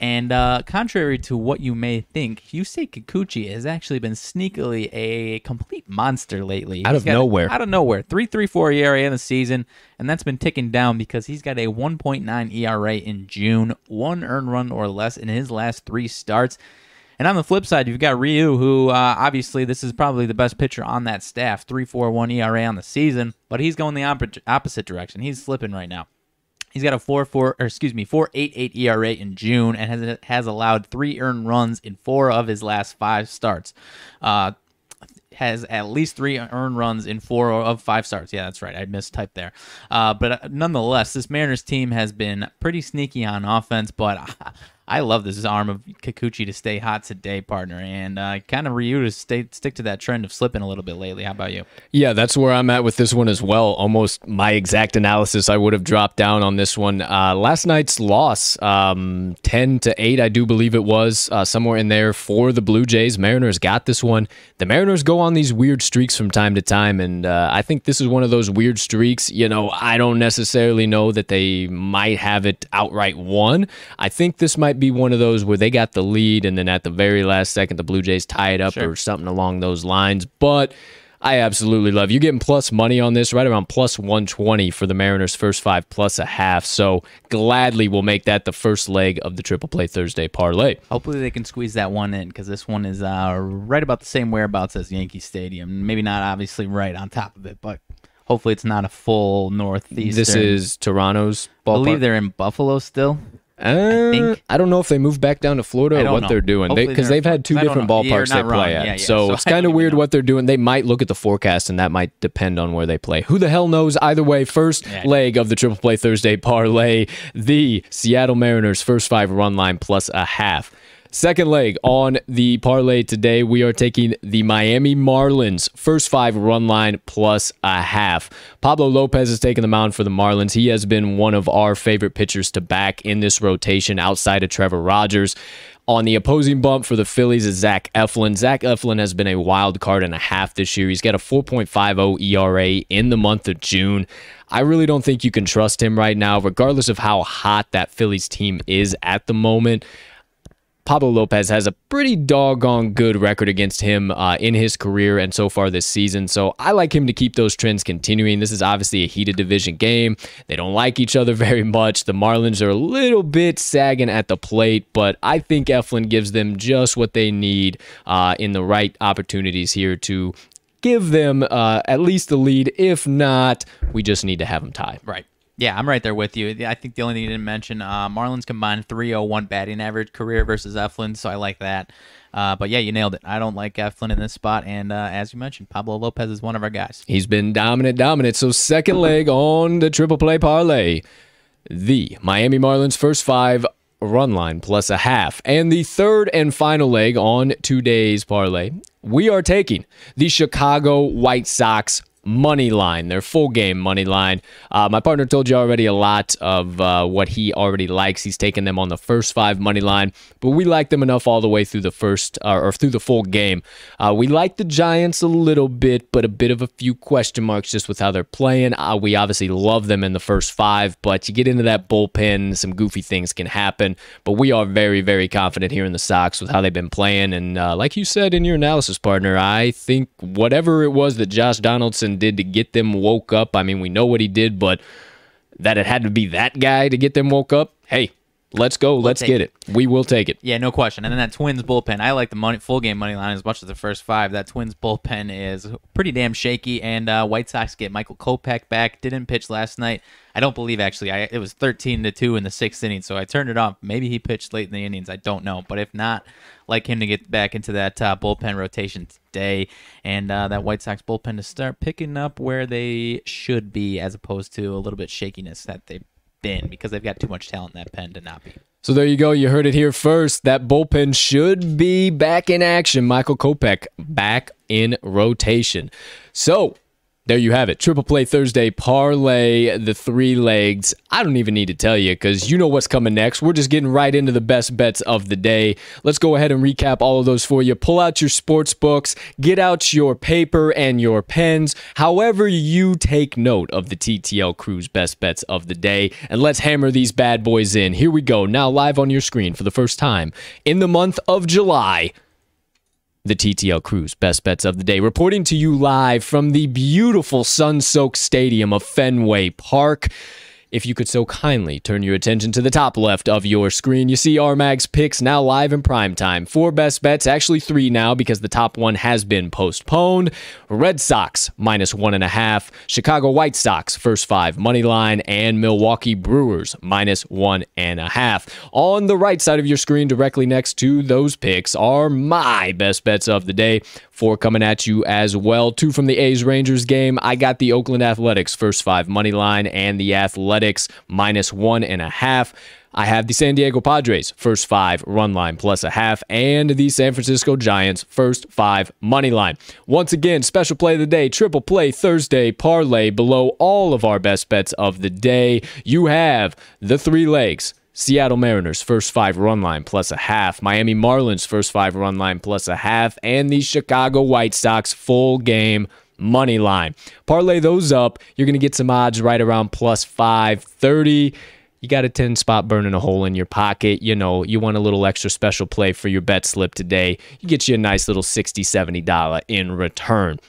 And contrary to what you may think, Yusei Kikuchi has actually been sneakily a complete monster lately. Out of nowhere. 3.34 ERA in the season, and that's been ticking down because he's got a 1.9 ERA in June, 1 earned run or less in his last 3 starts. And on the flip side, you've got Ryu, who obviously this is probably the best pitcher on that staff, 3.41 ERA on the season, but he's going the opposite direction. He's slipping right now. He's got a 4.88 ERA in June and has allowed 3 earned runs in 4 of his last 5 starts. Has at least 3 earned runs in 4 of 5 starts. Yeah, that's right. I mistyped there. But nonetheless, this Mariners team has been pretty sneaky on offense, but I love this arm of Kikuchi to stay hot today, partner, and kind of Ryu to stick to that trend of slipping a little bit lately. How about you? Yeah, that's where I'm at with this one as well. Almost my exact analysis. I would have dropped down on this one. Last night's loss, 10-8, I do believe it was, somewhere in there for the Blue Jays. Mariners got this one. The Mariners go on these weird streaks from time to time, and I think this is one of those weird streaks. You know, I don't necessarily know that they might have it outright won. I think this might be one of those where they got the lead and then at the very last second the Blue Jays tie it up or something along those lines. But I absolutely love you getting plus money on this, right around plus 120 for the Mariners first 5 plus a half. So gladly we'll make that the first leg of the triple play Thursday parlay. Hopefully they can squeeze that one in because this one is right about the same whereabouts as Yankee Stadium. Maybe not obviously right on top of it, but hopefully it's not a full northeastern. This is Toronto's ballpark. I believe they're in Buffalo still. I don't know if they moved back down to Florida or what they're doing, because they've had 2 different ballparks they play at. So it's kind of weird what they're doing. They might look at the forecast, and that might depend on where they play. Who the hell knows? Either way, first leg of the Triple Play Thursday parlay, the Seattle Mariners first 5 run line plus a half. Second leg on the parlay today, we are taking the Miami Marlins first 5 run line plus a half. Pablo Lopez is taking the mound for the Marlins. He has been one of our favorite pitchers to back in this rotation outside of Trevor Rogers. On the opposing bump for the Phillies is Zach Eflin. Zach Eflin has been a wild card and a half this year. He's got a 4.50 ERA in the month of June. I really don't think you can trust him right now, regardless of how hot that Phillies team is at the moment. Pablo Lopez has a pretty doggone good record against him in his career and so far this season, so I like him to keep those trends continuing. This is obviously a heated division game. They don't like each other very much. The Marlins are a little bit sagging at the plate, but I think Eflin gives them just what they need in the right opportunities here to give them at least the lead. If not, we just need to have them tie. Right. Yeah, I'm right there with you. I think the only thing you didn't mention, Marlins combined .301 batting average career versus Eflin, so I like that. But yeah, you nailed it. I don't like Eflin in this spot, and as you mentioned, Pablo Lopez is one of our guys. He's been dominant. So second leg on the triple play parlay, the Miami Marlins first 5 run line plus a half. And the third and final leg on today's parlay, we are taking the Chicago White Sox Moneyline, their full game Moneyline. My partner told you already a lot of what he already likes. He's taken them on the first five Moneyline, but we like them enough all the way through the first or through the full game. We like the Giants a little bit, but a bit of a few question marks just with how they're playing. We obviously love them in the first five, but you get into that bullpen, some goofy things can happen. But we are very, very confident here in the Sox with how they've been playing. And like you said in your analysis, partner, I think whatever it was that Josh Donaldson did to get them woke up, I mean, we know what he did, but that it had to be that guy to get them woke up, hey, let's go, let's get it. We will take it. Yeah, no question. And then that Twins bullpen, I like the full game money line as much as the first five. That Twins bullpen is pretty damn shaky, and White Sox get Michael Kopech back. Didn't pitch last night, I don't believe, actually. It was 13-2 in the sixth inning, so I turned it off. Maybe he pitched late in the innings, I don't know. But if not, I'd like him to get back into that bullpen rotation today. And that White Sox bullpen to start picking up where they should be, as opposed to a little bit shakiness that they've been, because they've got too much talent in that pen to not be. So there you go. You heard it here first. That bullpen should be back in action. Michael Kopech back in rotation. So there you have it. Triple Play Thursday, parlay the three legs. I don't even need to tell you, because you know what's coming next. We're just getting right into the best bets of the day. Let's go ahead and recap all of those for you. Pull out your sports books. Get out your paper and your pens. However you take note of the TTL Crew's best bets of the day. And let's hammer these bad boys in. Here we go. Now live on your screen for the first time in the month of July, the TTL Crew's best bets of the day, reporting to you live from the beautiful sun-soaked stadium of Fenway Park. If you could so kindly turn your attention to the top left of your screen, you see RMAG's picks now live in prime time. Four best bets, actually three now, because the top one has been postponed. Red Sox -1.5, Chicago White Sox first five money line, and Milwaukee Brewers -1.5. On the right side of your screen, directly next to those picks, are my best bets of the day. Four coming at you as well. Two from the A's-Rangers game. I got the Oakland Athletics first five money line and the Athletics -1.5. I have the San Diego Padres first five run line +0.5, and the San Francisco Giants first five money line. Once again, special play of the day, Triple Play Thursday parlay. Below all of our best bets of the day, you have the three legs. Seattle Mariners first five run line +0.5, Miami Marlins first five run line +0.5, and the Chicago White Sox full game money line. Parlay those up, you're going to get some odds right around +530. You got a 10 spot burning a hole in your pocket. You know, you want a little extra special play for your bet slip today. You get you a nice little $60, $70 in return.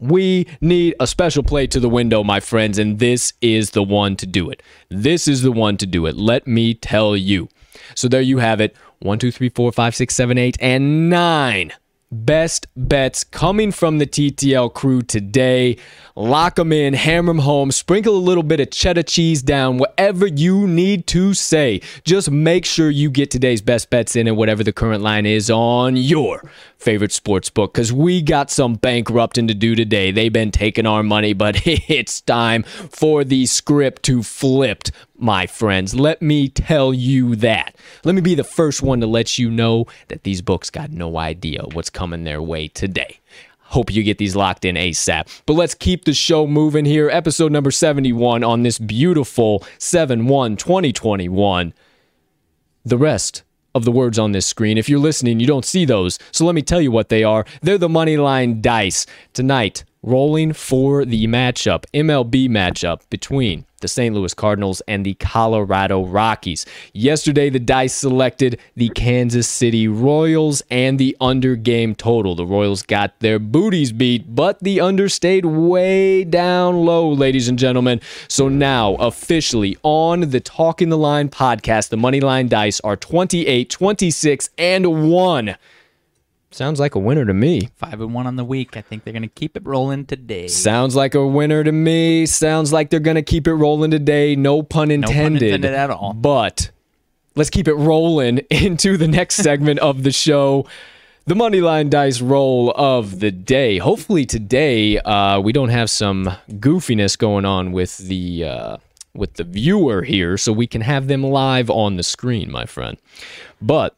We need a special play to the window, my friends, and this is the one to do it. This is the one to do it, let me tell you. So there you have it. 1, 2, 3, 4, 5, 6, 7, 8, and 9. Best bets coming from the TTL Crew today. Lock them in, hammer them home, sprinkle a little bit of cheddar cheese down, whatever you need to say. Just make sure you get today's best bets in and whatever the current line is on your favorite sports book, because we got some bankrupting to do today. They've been taking our money, but it's time for the script to flip, my friends. Let me tell you that. Let me be the first one to let you know that these books got no idea what's coming their way today. Hope you get these locked in ASAP. But let's keep the show moving here. Episode number 71 on this beautiful 7/1/2021. The rest of the words on this screen, if you're listening, you don't see those. So let me tell you what they are. They're the Moneyline Dice. Tonight, rolling for the matchup, MLB matchup between the St. Louis Cardinals and the Colorado Rockies. Yesterday, the dice selected the Kansas City Royals and the under game total. The Royals got their booties beat, but the under stayed way down low, ladies and gentlemen. So now, officially, on the Talkin' the Line podcast, the Moneyline Dice are 28, 26, and 1. Sounds like a winner to me. 5-1 on the week. I think they're going to keep it rolling today. Sounds like a winner to me. Sounds like they're going to keep it rolling today. No pun intended. No pun intended at all. But let's keep it rolling into the next segment of the show. The Moneyline Dice roll of the day. Hopefully today we don't have some goofiness going on with the viewer here, so we can have them live on the screen, my friend. But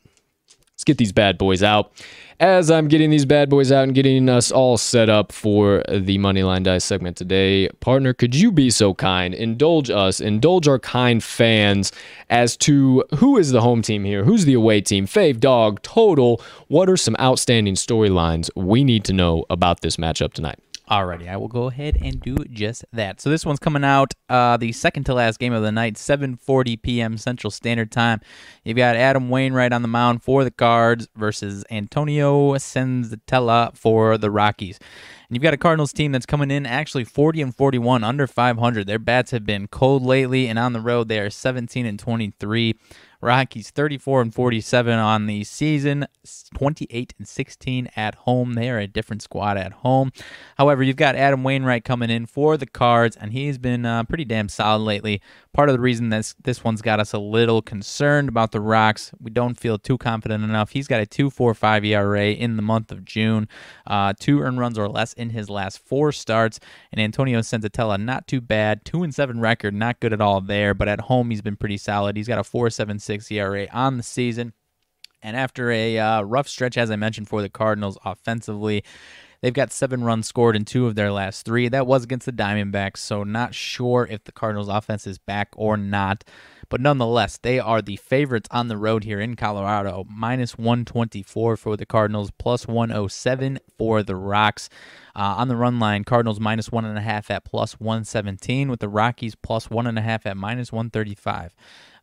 let's get these bad boys out. as I'm getting these bad boys out and getting us all set up for the Moneyline Dice segment today. Partner, could you be so kind, indulge us, indulge our kind fans as to who is the home team here, who's the away team, fave, dog, total, what are some outstanding storylines we need to know about this matchup tonight? Alrighty, I will go ahead and do just that. So this one's coming out the second to last game of the night, 7:40 p.m. Central Standard Time. You've got Adam Wainwright on the mound for the Cards versus Antonio Senzatella for the Rockies. And you've got a Cardinals team that's coming in actually 40-41, under 500. Their bats have been cold lately, and on the road they are 17-23. Rockies 34-47 on the season, 28-16 at home. They are a different squad at home. However, you've got Adam Wainwright coming in for the Cards, and he's been pretty damn solid lately. Part of the reason this one's got us a little concerned about the Rocks, we don't feel too confident enough. He's got a 2.45 ERA in the month of June, 2 earned runs or less in his last 4 starts, and Antonio Senzatella, not too bad, 2-7 record, not good at all there, but at home he's been pretty solid. He's got a 4.76 ERA on the season. And after a rough stretch, as I mentioned, for the Cardinals offensively, they've got 7 runs scored in 2 of their last 3. That was against the Diamondbacks, so not sure if the Cardinals offense is back or not. But nonetheless, they are the favorites on the road here in Colorado. -124 for the Cardinals, +107 for the Rocks. On the run line, Cardinals -1.5 at +117, with the Rockies +1.5 at -135.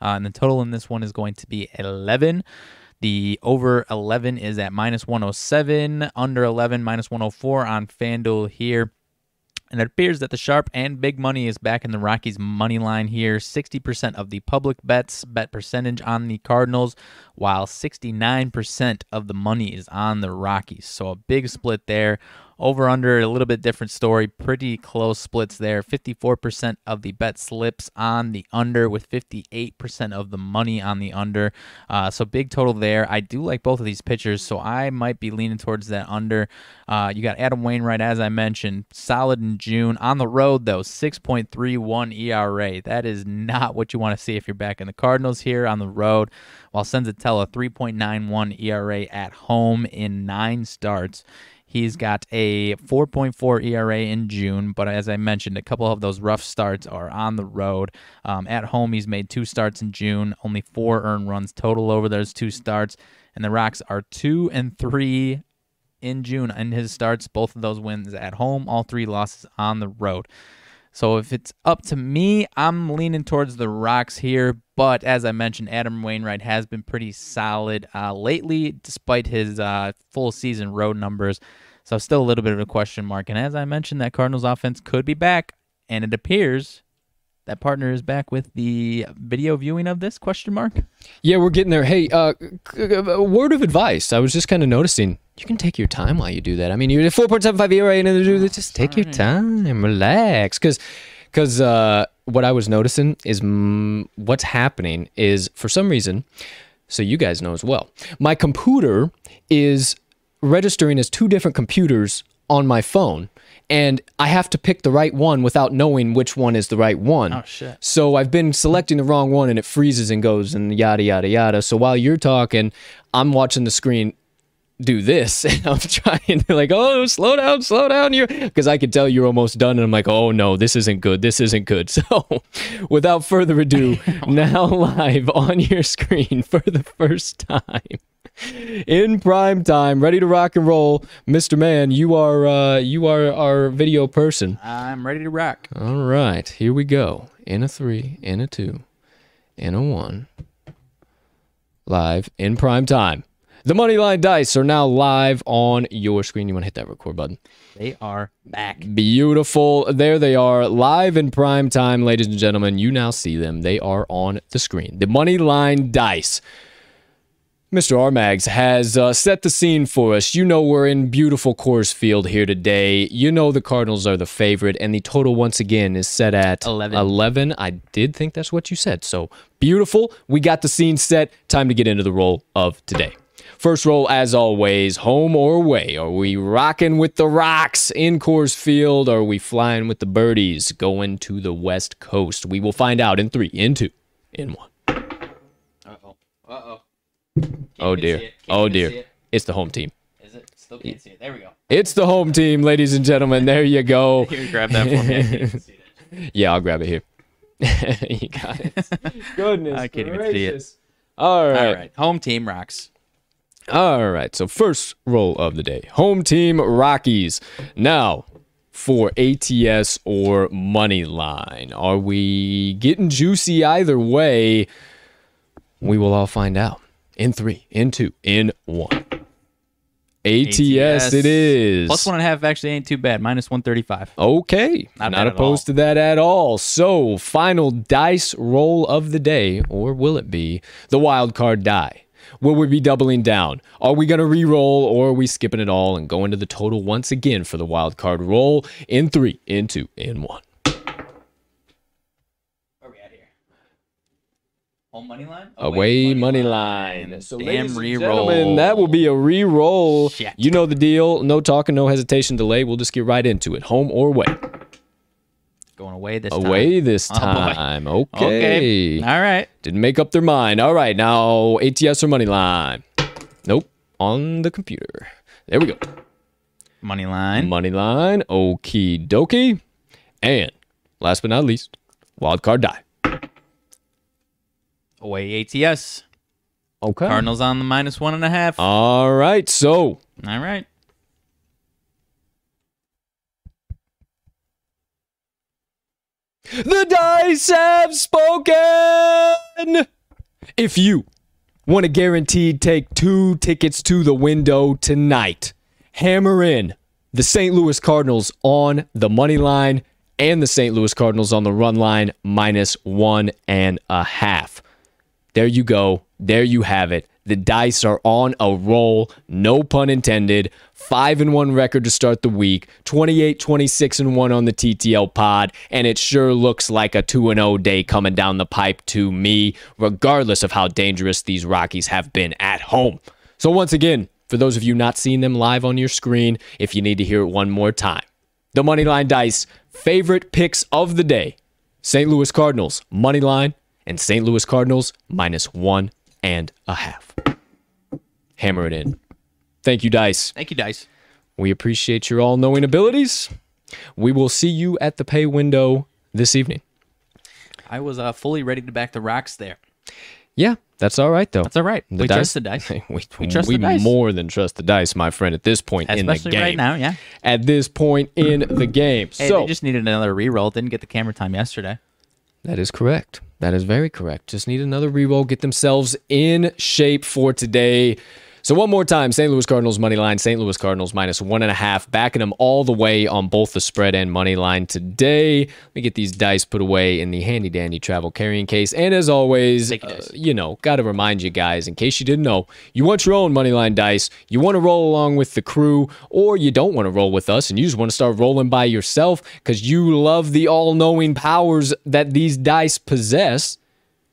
And the total in this one is going to be 11. The over 11 is at -107, under 11, -104 on FanDuel here. And it appears that the sharp and big money is back in the Rockies' money line here. 60% of the public bets, bet percentage on the Cardinals, while 69% of the money is on the Rockies. So a big split there. Over under, a little bit different story. Pretty close splits there. 54% of the bet slips on the under, with 58% of the money on the under. So big total there. I do like both of these pitchers, so I might be leaning towards that under. You got Adam Wainwright, as I mentioned, solid in June. On the road, though, 6.31 ERA. That is not what you want to see if you're back in the Cardinals here on the road, while Senzatella, 3.91 ERA at home in 9 starts. He's got a 4.4 ERA in June, but as I mentioned, a couple of those rough starts are on the road. At home, he's made 2 starts in June, only 4 earned runs total over those 2 starts, and the Rocks are 2 and 3 in June in his starts, both of those wins at home, all 3 losses on the road. So if it's up to me, I'm leaning towards the Rocks here. But as I mentioned, Adam Wainwright has been pretty solid lately, despite his full season road numbers. So still a little bit of a question mark. And as I mentioned, that Cardinals offense could be back. And it appears that partner is back with the video viewing of this question mark. Yeah, we're getting there. Hey, a word of advice. I was just kind of noticing. You can take your time while you do that. I mean, you're at 4.75 ERA, and just take your time, relax. Because what I was noticing is what's happening is, for some reason, so you guys know as well, my computer is registering as 2 different computers on my phone, and I have to pick the right one without knowing which one is the right one. Oh, shit. So I've been selecting the wrong one, and it freezes and goes and yada, yada, yada. So while you're talking, I'm watching the screen do this, and I'm trying to like, oh, slow down here, because I could tell you're almost done, and I'm like, oh no, this isn't good, this isn't good. So without further ado, now live on your screen for the first time in prime time, ready to rock and roll, Mr. Man, you are our video person. I'm ready to rock. All right, here we go. In a 3, in a 2, in a 1. Live in prime time. The Moneyline Dice are now live on your screen. You want to hit that record button. They are back. Beautiful. There they are, live in prime time, ladies and gentlemen. You now see them. They are on the screen. The Moneyline Dice. Mr. Armags has set the scene for us. You know we're in beautiful Coors Field here today. You know the Cardinals are the favorite, and the total once again is set at 11. 11. I did think that's what you said. So beautiful. We got the scene set. Time to get into the roll of today. First roll, as always, home or away? Are we rocking with the Rocks in Coors Field? Are we flying with the birdies going to the West Coast? We will find out in 3, in 2, in 1. Uh-oh. Uh-oh. Oh, dear. Oh, dear. It's the home team. Is Still can't see it. There we go. It's the home team, ladies and gentlemen. There you go. Here, grab that for me. I can't see that. Yeah, I'll grab it here. You got it. Goodness I can't gracious. Even see it. All right. All right. Home team rocks. All right. So first roll of the day. Home team Rockies. Now for ATS or money line. Are we getting juicy either way? We will all find out. In 3, in 2, in 1. ATS it is. +1.5 actually ain't too bad. -135. Okay. Not opposed to that at all. So, final dice roll of the day, or will it be the wild card die? Will we be doubling down? Are we going to re-roll, or are we skipping it all and going to the total once again for the wild card roll? In 3, in 2, in 1. Money line? Away money line. So damn re-roll. That will be a re-roll. You know the deal. No talking, no hesitation, delay. We'll just get right into it. Home or away? Going away this time. Away this time. Oh, okay. All right. Didn't make up their mind. All right. Now ATS or money line? Nope. On the computer. There we go. Money line. Money line. Okie dokie. And last but not least, wild card die. Away ATS. Okay. Cardinals on the -1.5. All right. So. All right. The dice have spoken. If you want a guaranteed take 2 tickets to the window tonight, hammer in the St. Louis Cardinals on the money line and the St. Louis Cardinals on the run line -1.5. There you go. There you have it. The dice are on a roll. No pun intended. 5-1 record to start the week. 28-26-1 on the TTL pod. And it sure looks like a 2-0 day coming down the pipe to me, regardless of how dangerous these Rockies have been at home. So once again, for those of you not seeing them live on your screen, if you need to hear it one more time, the Moneyline Dice favorite picks of the day. St. Louis Cardinals, Moneyline. And St. Louis Cardinals, -1.5. Hammer it in. Thank you, Dice. Thank you, Dice. We appreciate your all-knowing abilities. We will see you at the pay window this evening. I was fully ready to back the Rocks there. Yeah, that's all right, though. That's all right. We trust the Dice. We trust the Dice. We more than trust the Dice, my friend, at this point in the game. Especially right now, yeah. At this point in the game. Hey, so, they just needed another reroll. Didn't get the camera time yesterday. That is correct. That is very correct. Just need another reroll. Get themselves in shape for today. So one more time, St. Louis Cardinals money line, St. Louis Cardinals -1.5, backing them all the way on both the spread and money line today. Let me get these dice put away in the handy dandy travel carrying case. And as always, you know, got to remind you guys, in case you didn't know, you want your own money line dice, you want to roll along with the crew, or you don't want to roll with us and you just want to start rolling by yourself because you love the all-knowing powers that these dice possess.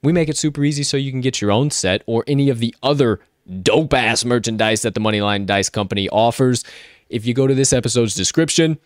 We make it super easy so you can get your own set or any of the other dope-ass merchandise that the Moneyline Dice Company offers. If you go to this episode's description,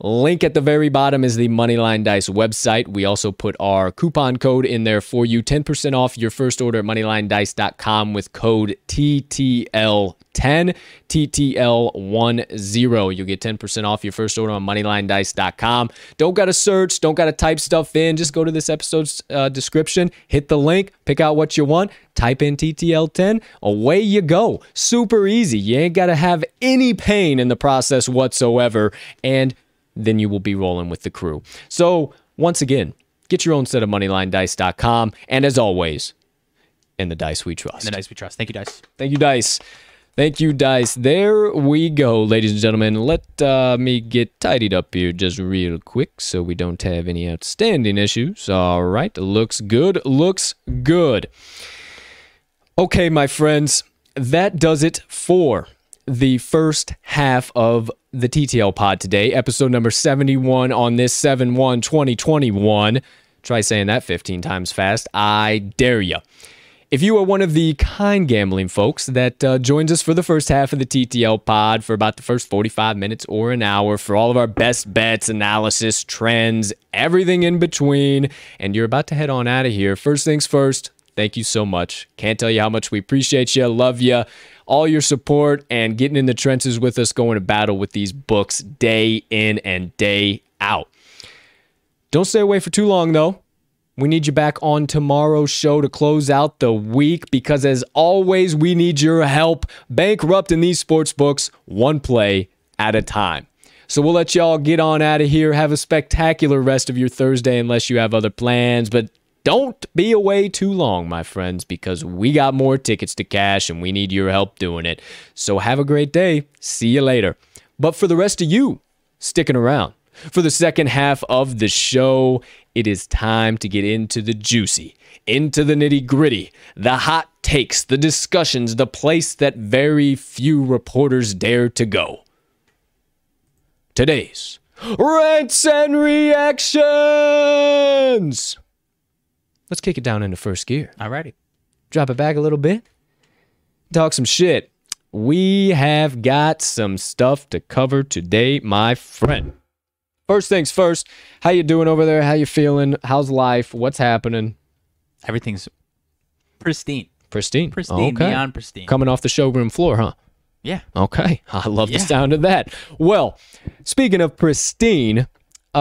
link at the very bottom is the Moneyline Dice website. We also put our coupon code in there for you. 10% off your first order at moneylinedice.com with code TTL10, TTL10. You'll get 10% off your first order on moneylinedice.com. Don't got to search. Don't got to type stuff in. Just go to this episode's description, hit the link, pick out what you want, type in TTL10, away you go. Super easy. You ain't got to have any pain in the process whatsoever, and then you will be rolling with the crew. So, once again, get your own set of moneylinedice.com, and as always, in the dice we trust. In the dice we trust. Thank you, Dice. Thank you, Dice. Thank you, Dice. There we go, ladies and gentlemen. Let me get tidied up here just real quick so we don't have any outstanding issues. All right. Looks good. Looks good. Okay, my friends, that does it for the first half of the TTL pod today, episode number 71 on this 7/1/2021. Try saying that 15 times fast. I dare you. If you are one of the kind gambling folks that joins us for the first half of the TTL pod for about the first 45 minutes or an hour for all of our best bets, analysis, trends, everything in between, and you're about to head on out of here, first things first, thank you so much. Can't tell you how much we appreciate you, love you. all your support and getting in the trenches with us, going to battle with these books day in and day out. Don't stay away for too long, though. We need you back on tomorrow's show to close out the week because, as always, we need your help bankrupting these sports books one play at a time. So we'll let y'all get on out of here. Have a spectacular rest of your Thursday unless you have other plans. But don't be away too long, my friends, because we got more tickets to cash and we need your help doing it. So have a great day. See you later. But for the rest of you, sticking around for the second half of the show, it is time to get into the juicy, into the nitty-gritty, the hot takes, the discussions, the place that very few reporters dare to go. Today's Rants and Reactions! Let's kick it down into first gear. Alrighty. Drop it back a little bit. Talk some shit. We have got some stuff to cover today, my friend. First things first, how you doing over there? How you feeling? How's life? What's happening? Everything's pristine. Pristine? Pristine, okay. Beyond pristine. Coming off the showroom floor, huh? Yeah. Okay. I love the sound of that. Well, speaking of pristine,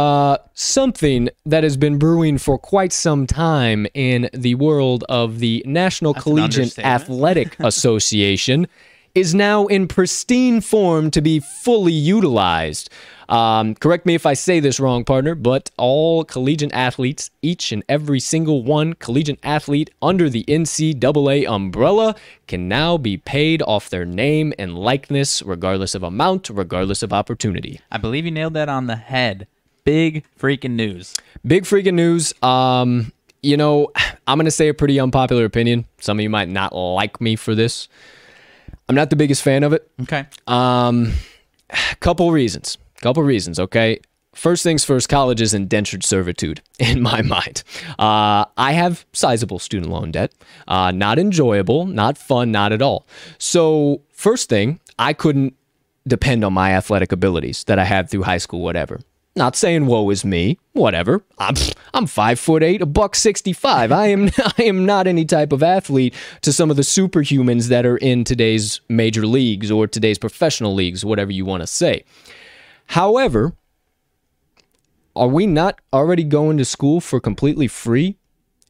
something that has been brewing for quite some time in the world of the National Collegiate Athletic Association is now in pristine form to be fully utilized. Correct me if I say this wrong, partner, but all collegiate athletes, each and every single one collegiate athlete under the NCAA umbrella, can now be paid off their name and likeness, regardless of amount, regardless of opportunity. I believe you nailed that on the head. Big freaking news. Big freaking news. You know, I'm going to say a pretty unpopular opinion. Some of you might not like me for this. I'm not the biggest fan of it. Okay. Couple reasons. Couple reasons, okay? First things first, college is indentured servitude, in my mind. I have sizable student loan debt. Not enjoyable, not fun, not at all. So, first thing, I couldn't depend on my athletic abilities that I had through high school, whatever. Not saying woe is me, whatever. I'm 5'8", a $165. I am not any type of athlete to some of the superhumans that are in today's major leagues or today's professional leagues, whatever you want to say. However, are we not already going to school for completely free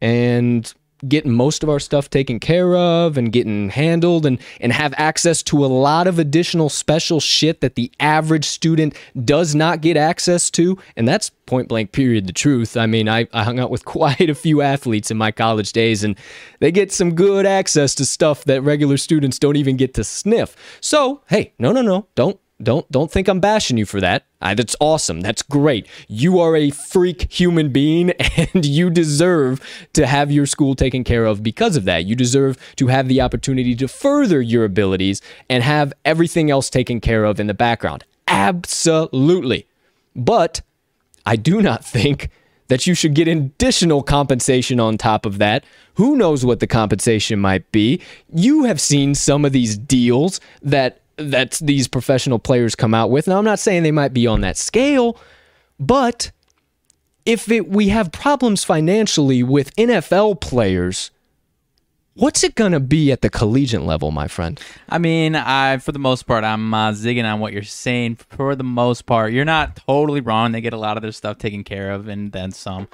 and getting most of our stuff taken care of and getting handled and have access to a lot of additional special shit that the average student does not get access to? And that's point blank period the truth. I mean, I hung out with quite a few athletes in my college days, and they get some good access to stuff that regular students don't even get to sniff. So, hey, no, don't think I'm bashing you for that. That's awesome. That's great. You are a freak human being, and you deserve to have your school taken care of because of that. You deserve to have the opportunity to further your abilities and have everything else taken care of in the background. Absolutely. But I do not think that you should get additional compensation on top of that. Who knows what the compensation might be? You have seen some of these deals that these professional players come out with. Now, I'm not saying they might be on that scale, but if we have problems financially with NFL players, what's it going to be at the collegiate level, my friend? I mean, for the most part, I'm zigging on what you're saying. For the most part, you're not totally wrong. They get a lot of their stuff taken care of and then some.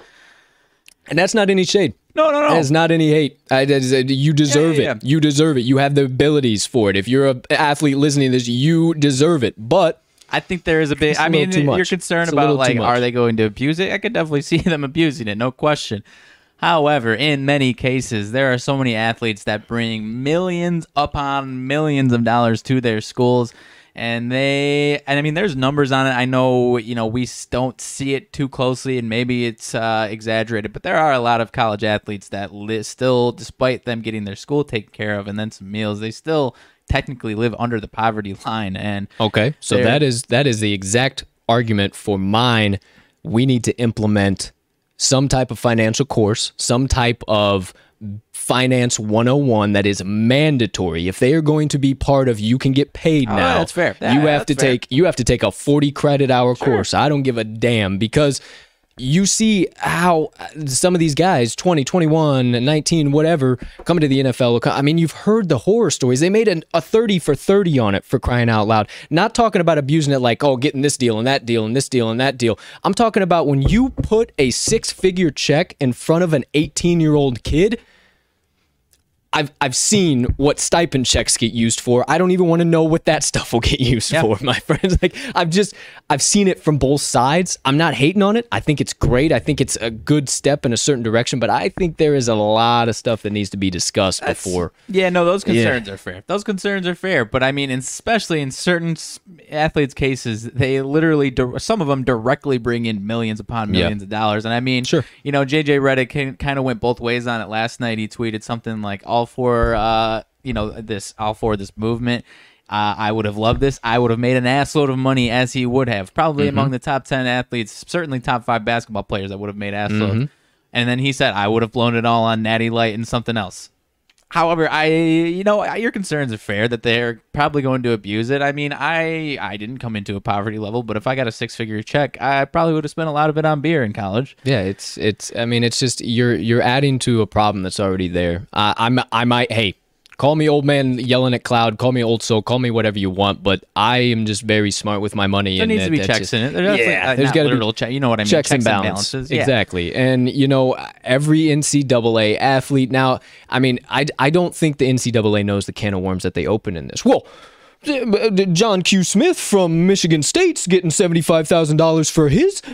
And that's not any shade. No. That's not any hate. You deserve it. You deserve it. You have the abilities for it. If you're an athlete listening to this, you deserve it. But I think there is a bit. I mean, you're concerned about, like, are they going to abuse it? I could definitely see them abusing it. No question. However, in many cases, there are so many athletes that bring millions upon millions of dollars to their schools. And I mean, there's numbers on it. I know, you know, we don't see it too closely, and maybe it's exaggerated, but there are a lot of college athletes that still, despite them getting their school taken care of and then some meals, they still technically live under the poverty line. And okay, so that is the exact argument for mine. We need to implement some type of financial course, some type of Finance 101 that is mandatory. If they are going to be part of you can get paid now. That's fair. You have to take a 40 credit hour course. I don't give a damn, because you see how some of these guys, 20, 21, 19, whatever, coming to the NFL. I mean, you've heard the horror stories. They made a 30 for 30 on it, for crying out loud. Not talking about abusing it like, oh, getting this deal and that deal and this deal and that deal. I'm talking about when you put a six-figure check in front of an 18-year-old kid. I've seen what stipend checks get used for. I don't even want to know what that stuff will get used for, my friends. Like, I've seen it from both sides. I'm not hating on it. I think it's great. I think it's a good step in a certain direction, but I think there is a lot of stuff that needs to be discussed before. Yeah, no, those concerns are fair. Those concerns are fair, but I mean, especially in certain athletes' cases, they literally, some of them directly bring in millions upon millions of dollars. And I mean, you know, JJ Redick kind of went both ways on it last night. He tweeted something like, all for this movement. I would have loved this. I would have made an assload of money, as he would have. Probably among the top 10 athletes, certainly top 5 basketball players that would have made assloads. And then he said, I would have blown it all on Natty Light and something else. However, you know, your concerns are fair that they're probably going to abuse it. I mean, I didn't come into a poverty level, but if I got a six-figure check, I probably would have spent a lot of it on beer in college. Yeah, it's. I mean, it's just you're adding to a problem that's already there. Hey, call me old man yelling at cloud, call me old soul, call me whatever you want, but I am just very smart with my money. There needs to be checks in it. There's got to be little checks. You know what I mean? Checks and balances. Exactly. And you know, every NCAA athlete now. I mean, I don't think the NCAA knows the can of worms that they open in this. Well, John Q. Smith from Michigan State's getting $75,000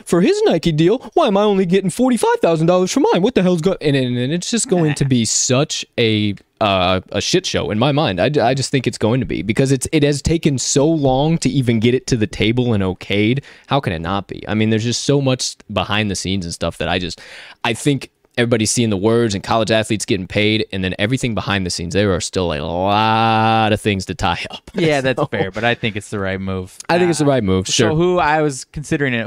for his Nike deal. Why am I only getting $45,000 for mine? What the hell's going? And it's just going to be such a shit show in my mind. I just think it's going to be, because it has taken so long to even get it to the table and okayed. How can it not be? I mean, there's just so much behind the scenes and stuff that I think everybody's seeing the words and college athletes getting paid, and then everything behind the scenes, there are still a lot of things to tie up. Yeah, that's fair, but I think it's the right move. I think it's the right move, sure. So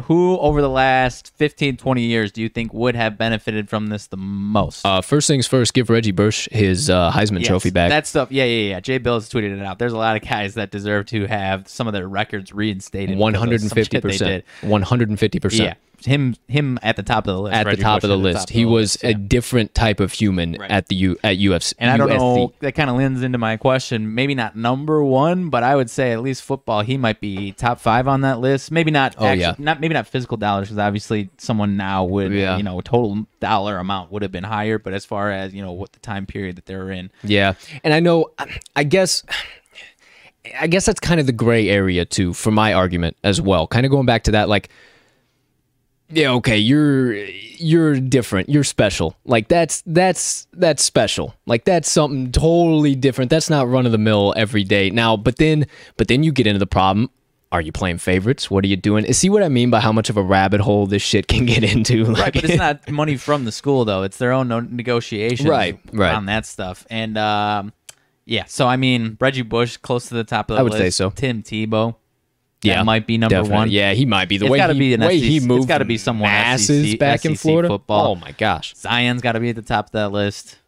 who over the last 15, 20 years do you think would have benefited from this the most? First things first, give Reggie Bush his Heisman trophy back. That stuff, yeah. Jay Bills tweeted it out. There's a lot of guys that deserve to have some of their records reinstated. 150%. 150%. Yeah. Him at the top of the list. At the top of the list. He was a different type of human at UFC. And I don't know, that kind of lends into my question. Maybe not number one, but I would say at least football, he might be top 5 on that list. Maybe not maybe not physical dollars, because obviously someone now would, you know, total dollar amount would have been higher, but as far as, you know, what the time period that they were in. Yeah. And I know, I guess that's kind of the gray area too, for my argument as well. Kind of going back to that, like, yeah, okay, you're different. You're special. Like that's special. Like that's something totally different. That's not run of the mill every day. Now, but then you get into the problem. Are you playing favorites? What are you doing? See what I mean by how much of a rabbit hole this shit can get into? Like, right, but it's not money from the school though. It's their own negotiations on that stuff. And yeah, so I mean, Reggie Bush close to the top of the list. I would say so. Tim Tebow. Yeah, that might be number one. Yeah, he might be. The way he moved, it's got to be someone masses back in Florida football. Oh my gosh, Zion's got to be at the top of that list.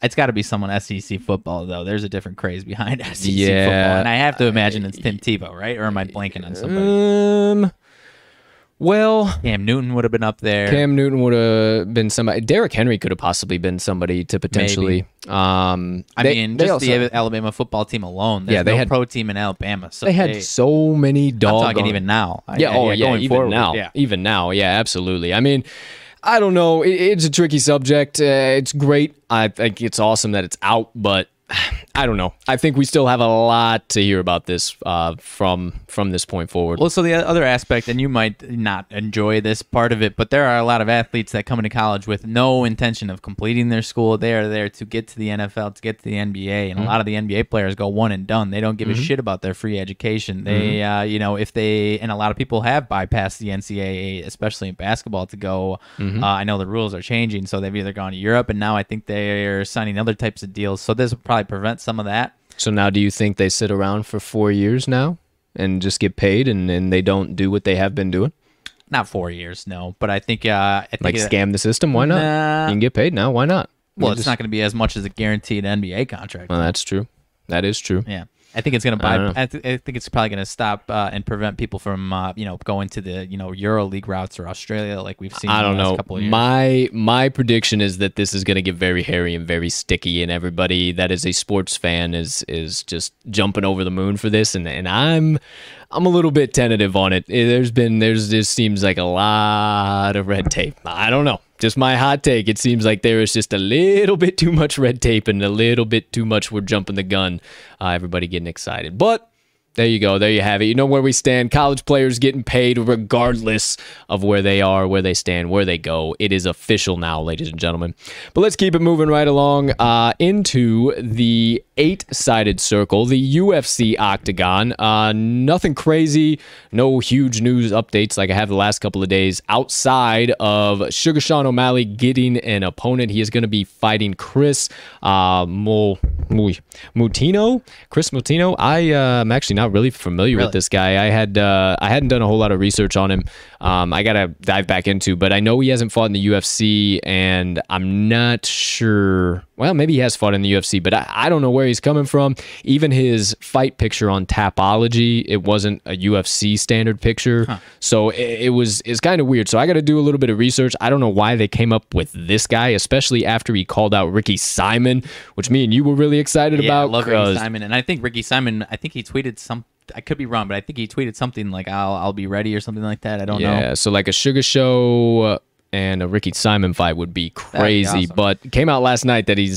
It's got to be someone SEC football though. There's a different craze behind SEC football, and I have to imagine it's Tim Tebow, right? Or am I blanking on somebody? Well, Cam Newton would have been up there. Cam Newton would have been somebody. Derrick Henry could have possibly been somebody to potentially. Maybe. The Alabama football team alone. There's they had pro team in Alabama. So they had so many dogs. I'm talking even now. Even now. Yeah, absolutely. I mean, I don't know. It's a tricky subject. It's great. I think it's awesome that it's out, but I don't know. I think we still have a lot to hear about this from this point forward. Well, so the other aspect, and you might not enjoy this part of it, but there are a lot of athletes that come into college with no intention of completing their school. They are there to get to the NFL, to get to the NBA, and a lot of the NBA players go one and done. They don't give a shit about their free education. They, you know, if they, and a lot of people have bypassed the NCAA, especially in basketball, to go. I know the rules are changing, so they've either gone to Europe, and now I think they're signing other types of deals. So this will probably prevent some of that. So now do you think they sit around for 4 years now and just get paid and they don't do what they have been doing? Not 4 years, no. But I think like scam the system? Why not? You can get paid now. Why not? Well, it's not going to be as much as a guaranteed NBA contract. Well, that's true. That is true. Yeah. I think it's going to I think it's probably going to stop and prevent people from going to the Euro League routes or Australia like we've seen. I don't know. Couple of years. My prediction is that this is going to get very hairy and very sticky, and everybody that is a sports fan is just jumping over the moon for this, and I'm a little bit tentative on it. There seems like a lot of red tape. I don't know. Just my hot take. It seems like there is just a little bit too much red tape and a little bit too much we're jumping the gun. Everybody getting excited. But there you go. There you have it. You know where we stand. College players getting paid regardless of where they are, where they stand, where they go. It is official now, ladies and gentlemen. But let's keep it moving right along into the eight-sided circle, the UFC octagon. Nothing crazy, no huge news updates like I have the last couple of days outside of Sugar Sean O'Malley getting an opponent. He is going to be fighting Chris Moutinho. Chris Moutinho. I'm actually not really familiar with this guy. I hadn't done a whole lot of research on him. I gotta dive back into, but I know he hasn't fought in the UFC, and I'm not sure. Well, maybe he has fought in the UFC, but I don't know where he's coming from. Even his fight picture on Tapology, it wasn't a UFC standard picture. Huh. So it's kind of weird. So I got to do a little bit of research. I don't know why they came up with this guy, especially after he called out Ricky Simon, which me and you were really excited about. I love Ricky Simon, and I think Ricky Simon, I think he tweeted something. I could be wrong, but I think he tweeted something like I'll be ready or something like that. I don't know. Yeah, so like a Sugar Show and a Ricky Simon fight would be crazy. That'd be awesome. But it came out last night that it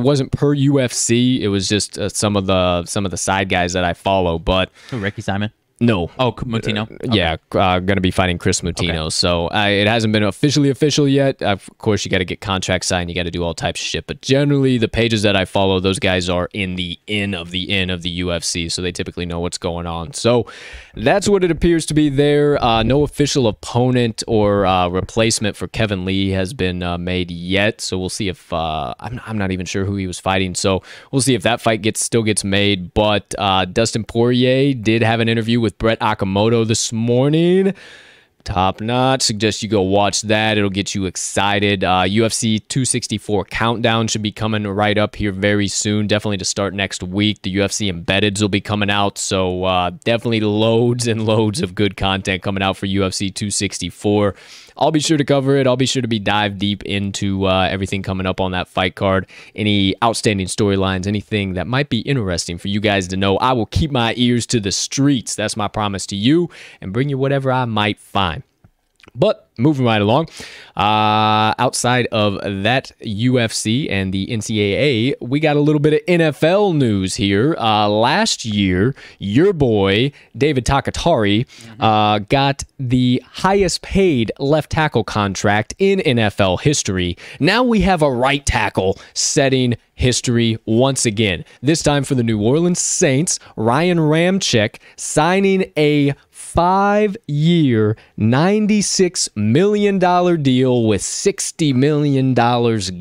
wasn't per UFC. It was just some of the side guys that I follow. But who, Ricky Simon? No. Oh, Moutinho? Yeah, going to be fighting Chris Moutinho. Okay. So it hasn't been official yet. Of course, you got to get contracts signed. You got to do all types of shit. But generally, the pages that I follow, those guys are in the end of the UFC. So they typically know what's going on. So that's what it appears to be there. No official opponent or replacement for Kevin Lee has been made yet. So we'll see if I'm not even sure who he was fighting. So we'll see if that fight still gets made. But Dustin Poirier did have an interview with Brett Okamoto this morning. Top notch. Suggest you go watch that. It'll get you excited. UFC 264 countdown should be coming right up here very soon. Definitely to start next week. The UFC embeddeds will be coming out. So definitely loads and loads of good content coming out for UFC 264. I'll be sure to cover it. I'll be sure to dive deep into everything coming up on that fight card, any outstanding storylines, anything that might be interesting for you guys to know. I will keep my ears to the streets. That's my promise to you, and bring you whatever I might find. But moving right along, outside of that UFC and the NCAA, we got a little bit of NFL news here. Last year, your boy, David Takatari, got the highest paid left tackle contract in NFL history. Now we have a right tackle setting history once again. This time for the New Orleans Saints, Ryan Ramczyk signing a 5-year, $96 million deal with $60 million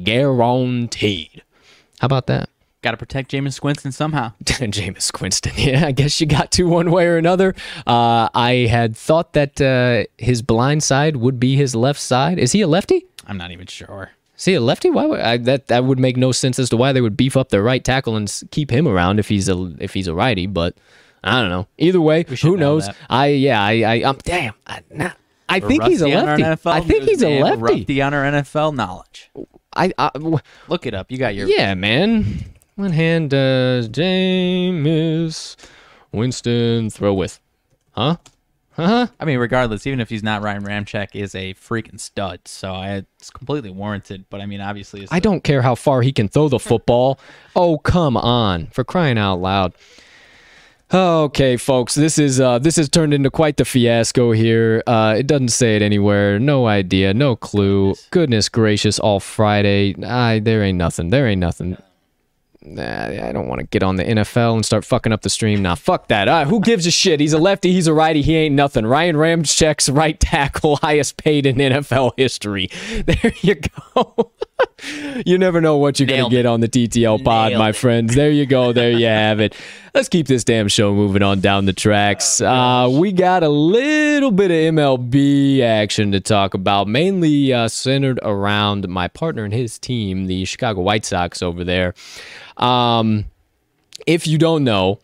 guaranteed. How about that? Got to protect Jameis Winston somehow. Jameis Winston, yeah, I guess you got to one way or another. I had thought that his blind side would be his left side. Is he a lefty? I'm not even sure. See, a lefty? Why would that would make no sense as to why they would beef up their right tackle and keep him around if he's a righty, but I don't know. Either way, who knows? I think he's a lefty. I think he's a lefty. Rusty on our NFL knowledge. Look it up. You got your man. One hand does Jameis Winston throw with, huh? I mean, regardless, even if he's not, Ryan Ramczyk is a freaking stud, so it's completely warranted. But I mean, obviously, I don't care how far he can throw the football. Oh, come on, for crying out loud! Okay, folks, this has turned into quite the fiasco here. It doesn't say it anywhere. No idea, no clue. Goodness gracious! All Friday, there ain't nothing. There ain't nothing. Nah, I don't want to get on the NFL and start fucking up the stream. Nah, fuck that. Who gives a shit? He's a lefty. He's a righty. He ain't nothing. Ryan Ramczyk's right tackle, highest paid in NFL history. There you go. You never know what you're going to get on the TTL pod, my friends. There you go. There you have it. Let's keep this damn show moving on down the tracks. We got a little bit of MLB action to talk about, mainly centered around my partner and his team, the Chicago White Sox over there. If you don't know,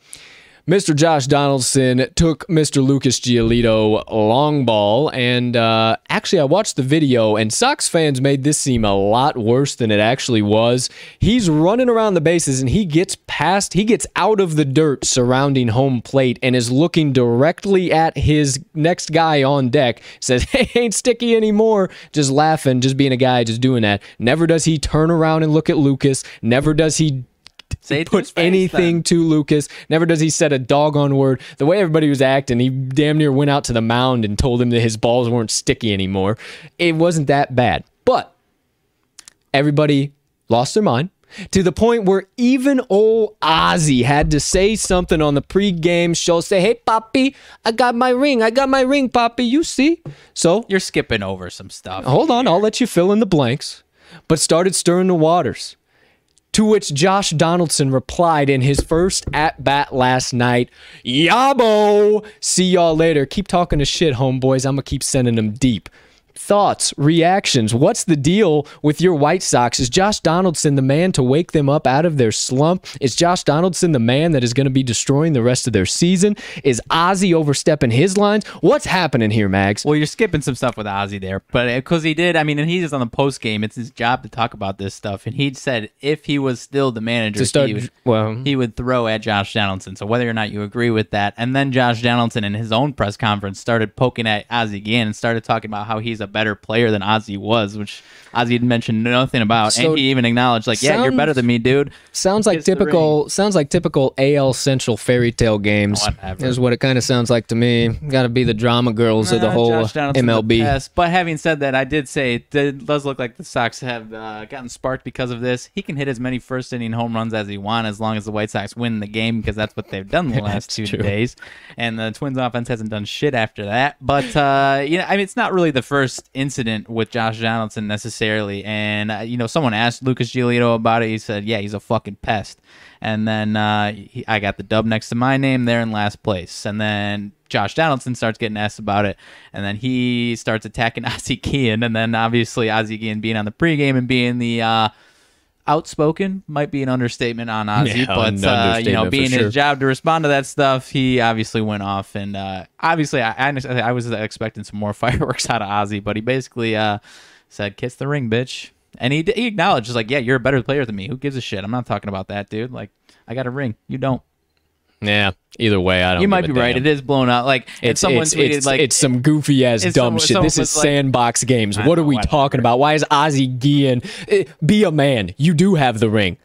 Mr. Josh Donaldson took Mr. Lucas Giolito long ball, and actually I watched the video, and Sox fans made this seem a lot worse than it actually was. He's running around the bases, and he gets out of the dirt surrounding home plate and is looking directly at his next guy on deck, says, "Hey, ain't sticky anymore," just laughing, just being a guy, just doing that. Never does he turn around and look at Lucas. Never does he put anything to Lucas. Never does he said a doggone word. The way everybody was acting, he damn near went out to the mound and told him that his balls weren't sticky anymore. It wasn't that bad. But everybody lost their mind to the point where even old Ozzy had to say something on the pregame show. Say, "Hey, Poppy, I got my ring. I got my ring, Poppy. You see?" So you're skipping over some stuff. Hold on. I'll let you fill in the blanks. But started stirring the waters. To which Josh Donaldson replied in his first at-bat last night, "Yabo, see y'all later. Keep talking to shit, homeboys. I'm going to keep sending them deep." Thoughts, reactions, what's the deal with your White Sox? Is Josh Donaldson the man to wake them up out of their slump? Is Josh Donaldson the man that is going to be destroying the rest of their season? Is Ozzy overstepping his lines? What's happening here, Mags? Well, you're skipping some stuff with Ozzy there, but because he did, I mean, and he's on the post game. It's his job to talk about this stuff, and he said if he was still the manager, he would throw at Josh Donaldson. So whether or not you agree with that, and then Josh Donaldson in his own press conference started poking at Ozzy again and started talking about how he's a better player than Ozzy was, which Ozzy had mentioned nothing about, so, and he even acknowledged, like, "Yeah, you're better than me, dude." Sounds like typical AL Central fairy tale games. Whatever. Is what it kind of sounds like to me. Got to be the drama girls of the whole MLB. Yes, but having said that, I did say it does look like the Sox have gotten sparked because of this. He can hit as many first inning home runs as he wants as long as the White Sox win the game, because that's what they've done the last two days. And the Twins offense hasn't done shit after that. But you know, I mean, it's not really the first incident with Josh Donaldson necessarily, and you know, someone asked Lucas Giolito about it. He said, "Yeah, he's a fucking pest." And then I got the dub next to my name there in last place. And then Josh Donaldson starts getting asked about it, and then he starts attacking Ozzie Guillen. And then obviously Ozzie Guillen being on the pregame and being the outspoken might be an understatement on Ozzy, but you know, being his job to respond to that stuff, he obviously went off. And obviously, I was expecting some more fireworks out of Ozzy, but he basically said, "Kiss the ring, bitch." And he acknowledged, like, "Yeah, you're a better player than me. Who gives a shit? I'm not talking about that, dude. Like, I got a ring. You don't." Yeah. Either way, I don't. You might be right. It is blown out. Like someone tweeted, it's some goofy ass dumb shit. This is sandbox games. What are we talking about? Why is Ozzy Guillen? Be a man. You do have the ring.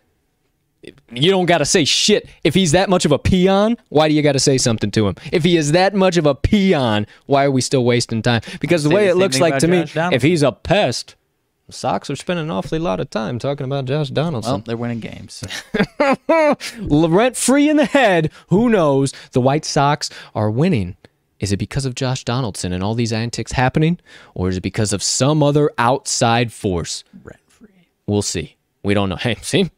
You don't got to say shit. If he's that much of a peon, why do you got to say something to him? If he is that much of a peon, why are we still wasting time? Because the way it looks like to me, if he's a pest, the Sox are spending an awfully lot of time talking about Josh Donaldson. Well, they're winning games. Rent free in the head. Who knows? The White Sox are winning. Is it because of Josh Donaldson and all these antics happening? Or is it because of some other outside force? Rent free. We'll see. We don't know. Hey, see,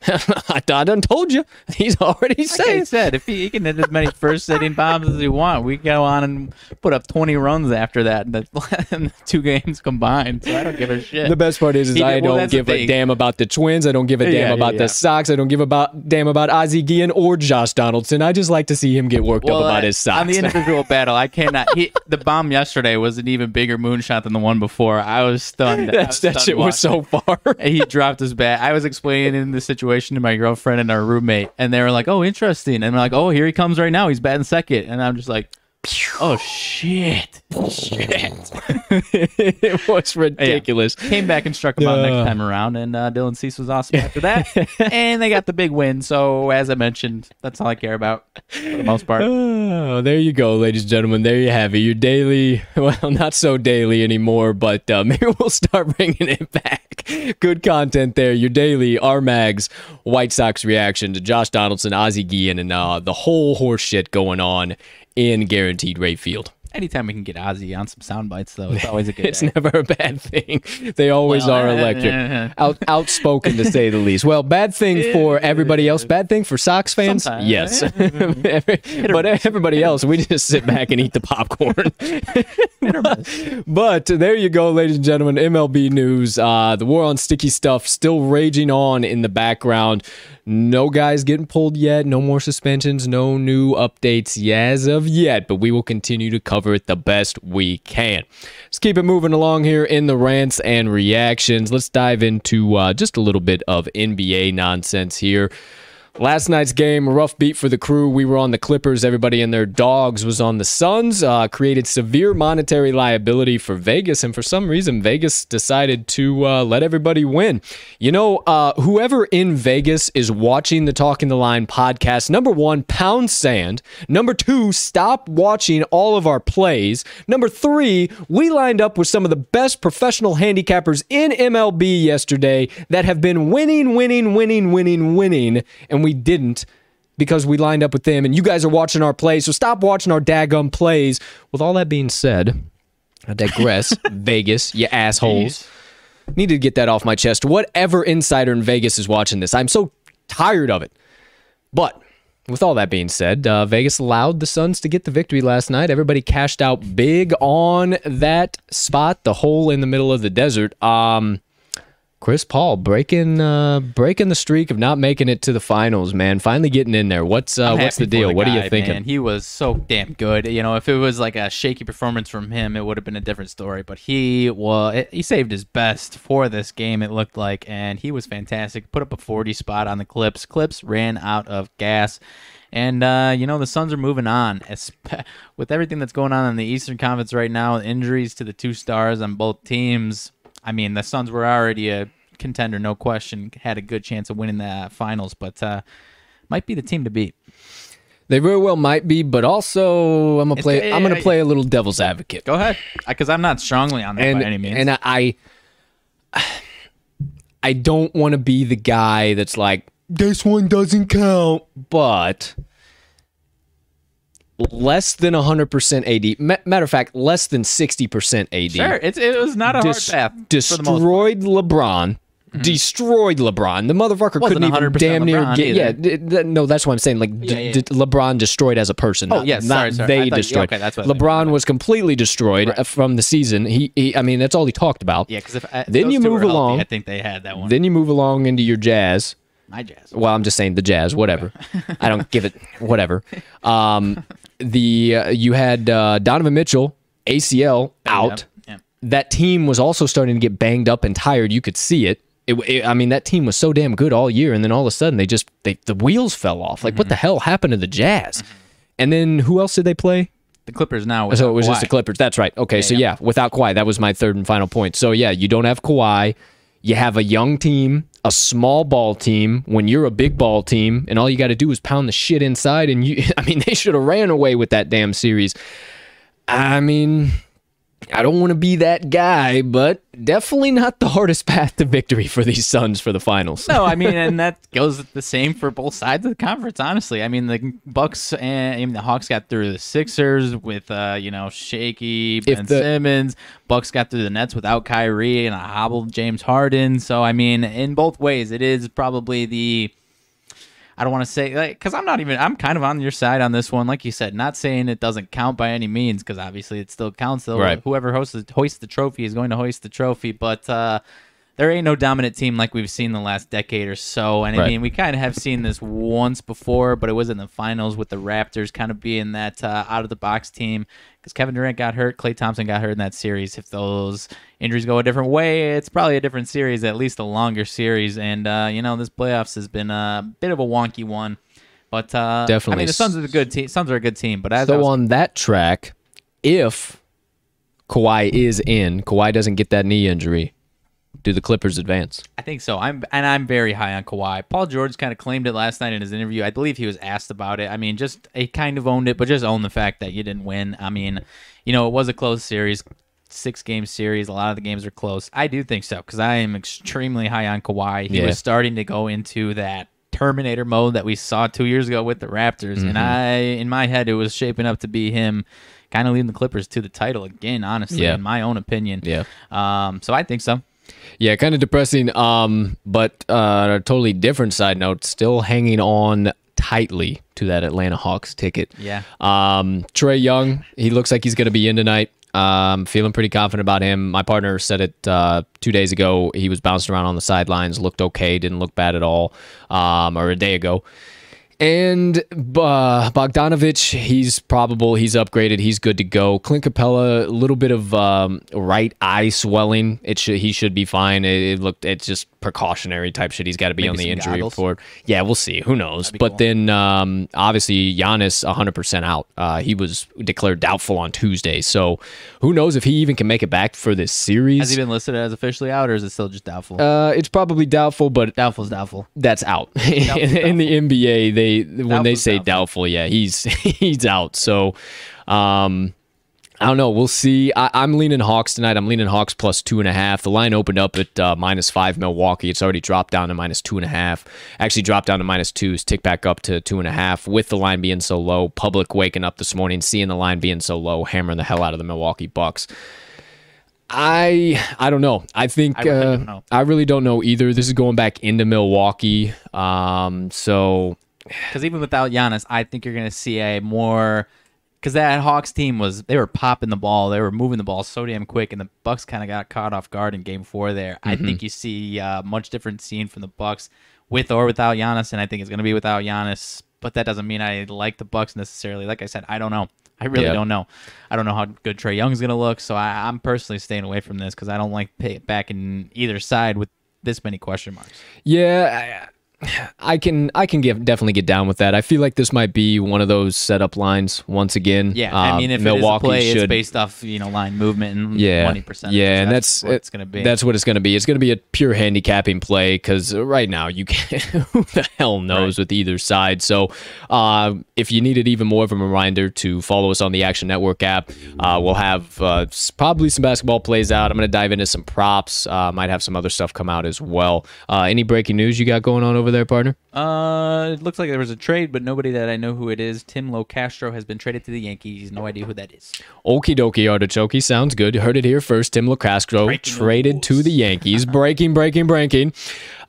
I done told you. He's already said. Like I said, if he can hit as many first-inning bombs as he wants, we go on and put up 20 runs after that in the 2 games combined. So I don't give a shit. The best part is I don't give a damn about the Twins. I don't give a damn about the Sox. I don't give a damn about Ozzie Guillen or Josh Donaldson. I just like to see him get worked up about his Sox. On the individual battle, I cannot. The bomb yesterday was an even bigger moonshot than the one before. I was stunned. That shit was so far. He dropped his bat. I was explaining the situation to my girlfriend and our roommate, and they were like, "Oh, interesting," and I'm like, "Oh, here he comes right now, he's batting second," and I'm just like, "Oh shit. It was ridiculous. Yeah. Came back and struck him out next time around, and Dylan Cease was awesome after that. And they got the big win, so as I mentioned, that's all I care about for the most part. Oh, there you go, ladies and gentlemen. There you have it. Your daily, well, not so daily anymore, but maybe we'll start bringing it back. Good content there. Your daily R-Mags White Sox reaction to Josh Donaldson, Ozzie Guillen, and the whole horse shit going on in Guaranteed Rate Field. Anytime we can get Ozzy on some sound bites, though, it's always a good It's never a bad thing. They always are electric. Outspoken, to say the least. Well, bad thing for everybody else. Bad thing for Sox fans? Sometimes. Yes. But everybody else, we just sit back and eat the popcorn. But there you go, ladies and gentlemen. MLB news. The war on sticky stuff still raging on in the background. No guys getting pulled yet. No more suspensions. No new updates as of yet. But we will continue to cover it the best we can. Let's keep it moving along here in the rants and reactions. Let's dive into just a little bit of NBA nonsense here. Last night's game, a rough beat for the crew. We were on the Clippers. Everybody and their dogs was on the Suns. Created severe monetary liability for Vegas, and for some reason, Vegas decided to let everybody win. You know, whoever in Vegas is watching the Talkin' the Line podcast, number one, pound sand. Number two, stop watching all of our plays. Number three, we lined up with some of the best professional handicappers in MLB yesterday that have been winning, and we didn't because we lined up with them, and you guys are watching our plays, so stop watching our daggum plays. With all that being said, I digress. Vegas, you assholes. Jeez. Needed to get that off my chest. Whatever insider in Vegas is watching this, I'm so tired of it. But with all that being said, Vegas allowed the Suns to get the victory last night. Everybody cashed out big on that spot, the hole in the middle of the desert. Chris Paul breaking the streak of not making it to the finals, man. Finally getting in there. What's the deal? What are you thinking? Man, he was so damn good. You know, if it was like a shaky performance from him, it would have been a different story. But he saved his best for this game, it looked like, and he was fantastic. Put up a 40 spot on the Clips. Clips ran out of gas. And, you know, the Suns are moving on. With everything that's going on in the Eastern Conference right now, injuries to the two stars on both teams, I mean, the Suns were already a contender, no question, had a good chance of winning the finals, but might be the team to beat. They very well might be, but also I'm gonna play a little devil's advocate. Go ahead, because I'm not strongly on that by any means. And I don't want to be the guy that's like, this one doesn't count, but less than 100% AD. Matter of fact, less than 60% AD. Sure, it was not a hard path. Destroyed LeBron. Mm-hmm. Destroyed LeBron. The motherfucker wasn't couldn't even damn near LeBron get. Either. Yeah, no, that's what I'm saying. Like, LeBron destroyed as a person. Oh, yes, sorry. They destroyed. Okay, that's what LeBron was completely destroyed from the season. I mean, that's all he talked about. Yeah, because then you move along. Healthy, I think they had that one. Then you move along into your Jazz. My Jazz. Well, I'm just saying the Jazz. Whatever. I don't give it. Whatever. You had Donovan Mitchell, ACL, out. Yeah. That team was also starting to get banged up and tired. You could see it. I mean, that team was so damn good all year, and then all of a sudden the wheels fell off. Like, what the hell happened to the Jazz? And then who else did they play? The Clippers now. So it was Kawhi. Just the Clippers. That's right. Okay, so without Kawhi. That was my third and final point. So yeah, you don't have Kawhi. You have a young team, a small ball team, when you're a big ball team, and all you got to do is pound the shit inside, and they should have ran away with that damn series. I mean, I don't want to be that guy, but definitely not the hardest path to victory for these Suns for the finals. No, I mean, and that goes the same for both sides of the conference, honestly. I mean, the Bucks and the Hawks got through the Sixers with, shaky Ben Simmons. Bucks got through the Nets without Kyrie and a hobbled James Harden. So, I mean, in both ways, it is probably the... I don't want to say, like, because I'm kind of on your side on this one. Like you said, not saying it doesn't count by any means, because obviously it still counts. Right. Whoever hoists the trophy is going to hoist the trophy, but there ain't no dominant team like we've seen the last decade or so. And I mean, we kind of have seen this once before, but it was in the finals with the Raptors kind of being that out-of-the-box team, because Kevin Durant got hurt, Klay Thompson got hurt in that series. If those injuries go a different way, it's probably a different series, at least a longer series. And, this playoffs has been a bit of a wonky one. But, definitely. I mean, the Suns are a good team. But on that track, if Kawhi is in, Kawhi doesn't get that knee injury, do the Clippers advance? I think so. I'm very high on Kawhi. Paul George kind of claimed it last night in his interview. I believe he was asked about it. I mean, he kind of owned it, but just own the fact that you didn't win. I mean, it was a close series, 6-game series. A lot of the games are close. I do think so, because I am extremely high on Kawhi. He was starting to go into that Terminator mode that we saw 2 years ago with the Raptors, and in my head, it was shaping up to be him kind of leading the Clippers to the title again, honestly, in my own opinion. Yeah. So I think so. Yeah, kind of depressing, but on a totally different side note, still hanging on tightly to that Atlanta Hawks ticket. Yeah. Trae Young, he looks like he's going to be in tonight. Feeling pretty confident about him. My partner said it 2 days ago. He was bouncing around on the sidelines, looked okay, didn't look bad at all, or a day ago. And Bogdanović, he's probable. He's upgraded. He's good to go. Clint Capella, a little bit of right eye swelling. He should be fine. It's just precautionary type shit. He's got to be on the injury report. Yeah, we'll see. Who knows? But cool. Then obviously Giannis 100% out. He was declared doubtful on Tuesday. So who knows if he even can make it back for this series? Has he been listed as officially out, or is it still just doubtful? It's probably doubtful, but doubtful's doubtful. That's out. In the NBA, when they say doubtful, yeah, he's out. So I don't know. We'll see. I'm leaning Hawks tonight. I'm leaning Hawks +2.5. The line opened up at -5 Milwaukee. It's already dropped down to -2.5. Actually dropped down to -2. It's ticked back up to 2.5 with the line being so low. Public waking up this morning, seeing the line being so low, hammering the hell out of the Milwaukee Bucks. I don't know. I think I really don't know either. This is going back into Milwaukee. So because even without Giannis, I think you're going to see a more, because that Hawks team was, they were popping the ball. They were moving the ball so damn quick, and the Bucks kind of got caught off guard in Game 4 there. Mm-hmm. I think you see a much different scene from the Bucks with or without Giannis, and I think it's going to be without Giannis, but that doesn't mean I like the Bucks necessarily. Like I said, I don't know. I really don't know. I don't know how good Trae Young's going to look, so I'm personally staying away from this because I don't like backing either side with this many question marks. Yeah, I can definitely get down with that. I feel like this might be one of those setup lines once again. Yeah, I mean, if Milwaukee it is a play, it's based off, you know, line movement and 20%. Yeah, and that's what it's going to be. That's what it's going to be. It's going to be a pure handicapping play because right now you can't. Who the hell knows with either side? So, if you needed even more of a reminder to follow us on the Action Network app, we'll have probably some basketball plays out. I'm going to dive into some props. Might have some other stuff come out as well. Any breaking news you got going on over there, partner? It looks like there was a trade, but nobody that I know who it is. Tim LoCastro has been traded to the Yankees. No idea who that is. Okie dokie, artichoke. Sounds good. Heard it here first. Tim LoCastro traded to the Yankees. breaking.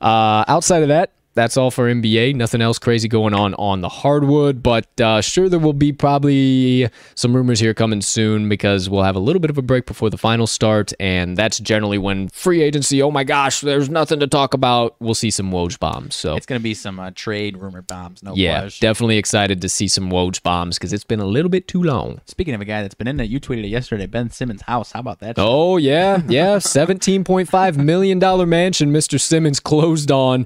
Outside of that, that's all for NBA. Nothing else crazy going on the hardwood, but sure, there will be probably some rumors here coming soon because we'll have a little bit of a break before the finals start, and that's generally when free agency, oh my gosh, there's nothing to talk about. We'll see some Woj bombs. So it's going to be some trade rumor bombs, no question. Definitely excited to see some Woj bombs because it's been a little bit too long. Speaking of a guy that's been in there, you tweeted it yesterday, Ben Simmons' house. How about that? Oh, yeah. $17.5 million mansion Mr. Simmons closed on.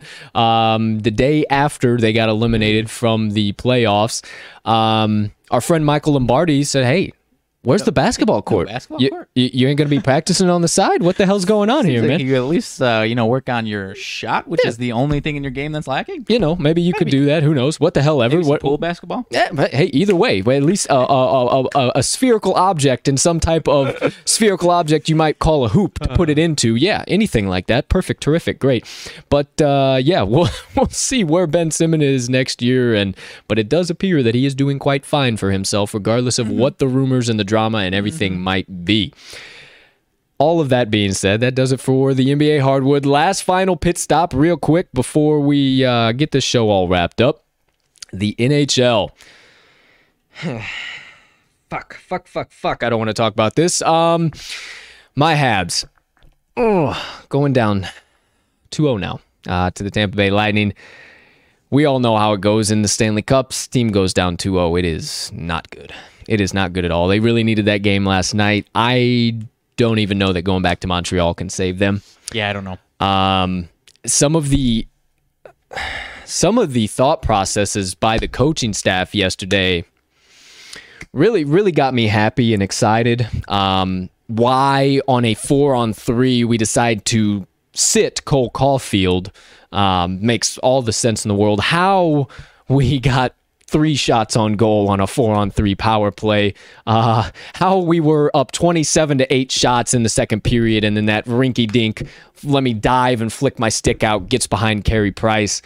The day after they got eliminated from the playoffs, our friend Michael Lombardi said, hey, where's the basketball court? You ain't going to be practicing on the side? What the hell's going on here, man? You at least work on your shot, which is the only thing in your game that's lacking. You know, maybe you could do that. Who knows? What the hell ever. What, pool basketball? Yeah, but hey, either way, at least a spherical object and some type of spherical object you might call a hoop to put it into. Yeah, anything like that. Perfect, terrific, great. But yeah, we'll see where Ben Simmons is next year. But it does appear that he is doing quite fine for himself, regardless of what the rumors and the drama and everything might be. All of that being said, that does it for the NBA Hardwood. Last final pit stop real quick before we get this show all wrapped up. The NHL. fuck. I don't want to talk about this. My Habs. Going down 2-0 now to the Tampa Bay Lightning. We all know how it goes in the Stanley Cups. Team goes down 2-0. It is not good. It is not good at all. They really needed that game last night. I don't even know that going back to Montreal can save them. Yeah, I don't know. Some of the thought processes by the coaching staff yesterday really got me happy and excited. Why on a 4-on-3 we decide to sit Cole Caulfield makes all the sense in the world. How we got 3 shots on goal on a 4-on-3 power play. How we were up 27-8 shots in the second period, and then that rinky-dink, let me dive and flick my stick out, gets behind Carey Price.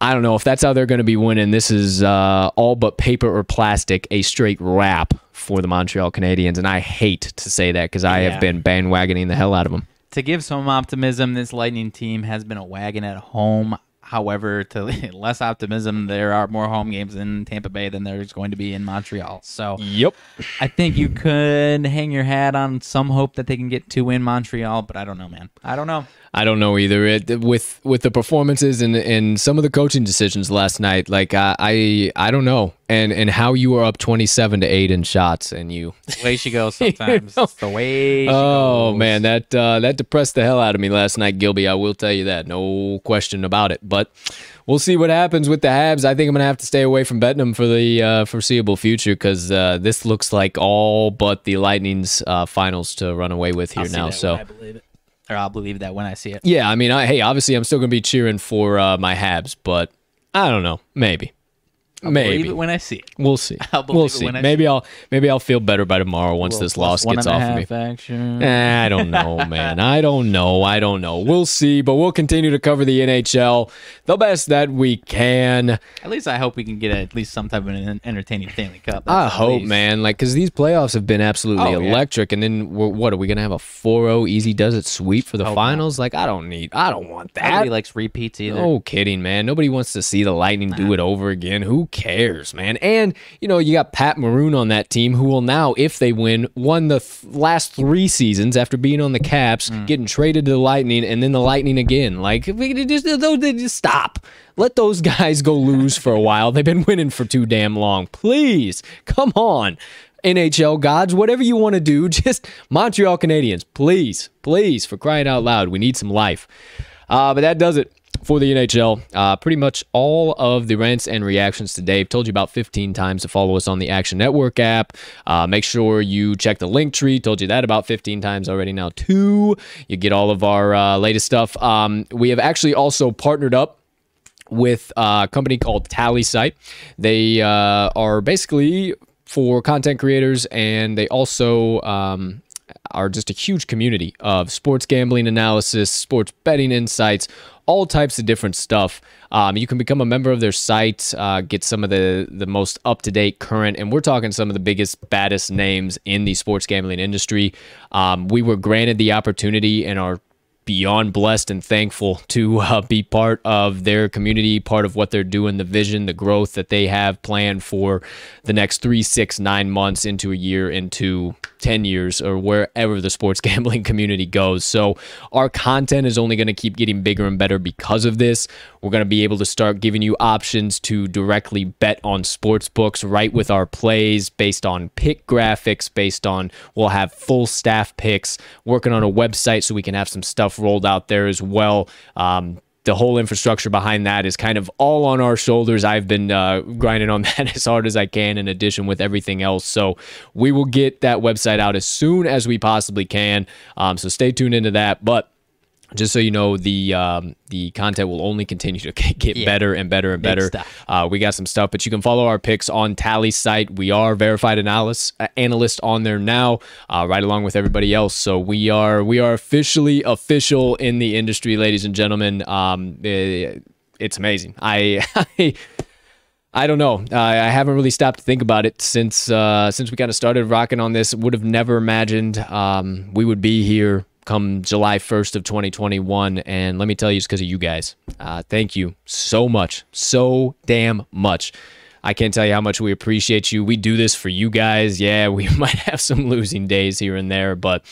I don't know if that's how they're going to be winning. This is all but paper or plastic, a straight wrap for the Montreal Canadiens, and I hate to say that because I have been bandwagoning the hell out of them. To give some optimism, this Lightning team has been a wagon at home. However, to less optimism, there are more home games in Tampa Bay than there's going to be in Montreal. So yep, I think you could hang your hat on some hope that they can get two in Montreal, but I don't know, man. I don't know. I don't know either. With the performances and some of the coaching decisions last night, like I don't know. And how you are up 27-8 in shots, and you the way she goes sometimes. It's the way she goes. Man, that depressed the hell out of me last night, Gilby. I will tell you that, no question about it. But we'll see what happens with the Habs. I think I'm gonna have to stay away from betting them for the foreseeable future because this looks like all but the Lightning's finals to run away with here now. So I believe it. Or I'll believe that when I see it. Yeah, I mean, hey, obviously I'm still gonna be cheering for my Habs, but I don't know, maybe. Maybe. Believe it when I see it. We'll see. We'll see. Maybe I'll feel better by tomorrow once this loss gets off of me. Action. I don't know, man. I don't know. We'll see, but we'll continue to cover the NHL the best that we can. At least I hope we can get at least some type of an entertaining Stanley Cup. I hope, man. Like, because these playoffs have been absolutely electric, and then what are we gonna have a 4-0 easy does it sweep for the finals? Like, I don't want that. Nobody likes repeats either. No kidding, man. Nobody wants to see the Lightning do it over again. Who cares, man? And you know, you got Pat Maroon on that team, who will now, if they win, won the last three seasons after being on the Caps, getting traded to the Lightning, and then the Lightning again. Like, just stop. Let those guys go lose for a while. They've been winning for too damn long. Please, come on, NHL gods, whatever you want to do, just Montreal Canadiens, please, for crying out loud, we need some life. But that does it for the NHL. Pretty much all of the rants and reactions today. I've told you about 15 times to follow us on the Action Network app. Make sure you check the link tree. Told you that about 15 times already now, too. You get all of our latest stuff. We have actually also partnered up with a company called TallySight. They are basically for content creators, and they also... are just a huge community of sports gambling analysis, sports betting insights, all types of different stuff. You can become a member of their site, get some of the most up-to-date, current, and we're talking some of the biggest, baddest names in the sports gambling industry. We were granted the opportunity and are beyond blessed and thankful to be part of their community, part of what they're doing, the vision, the growth that they have planned for the next 3, 6, 9 months, into a year, into 10 years, or wherever the sports gambling community goes. So our content is only going to keep getting bigger and better because of this. We're going to be able to start giving you options to directly bet on sports books right with our plays, based on pick graphics, based on, we'll have full staff picks, working on a website so we can have some stuff rolled out there as well. The whole infrastructure behind that is kind of all on our shoulders. I've been grinding on that as hard as I can, in addition with everything else. So we will get that website out as soon as we possibly can. So stay tuned into that. But just so you know, the content will only continue to get better and better and better. We got some stuff, but you can follow our picks on TallySight. We are verified analysts on there now, right along with everybody else. So we are officially official in the industry, ladies and gentlemen. It's amazing. I don't know. I haven't really stopped to think about it since we kind of started rocking on this. Would have never imagined we would be here come July 1st of 2021, and let me tell you, it's because of you guys. Thank you so much, so damn much. I can't tell you how much we appreciate you. We do this for you guys. Yeah, we might have some losing days here and there, but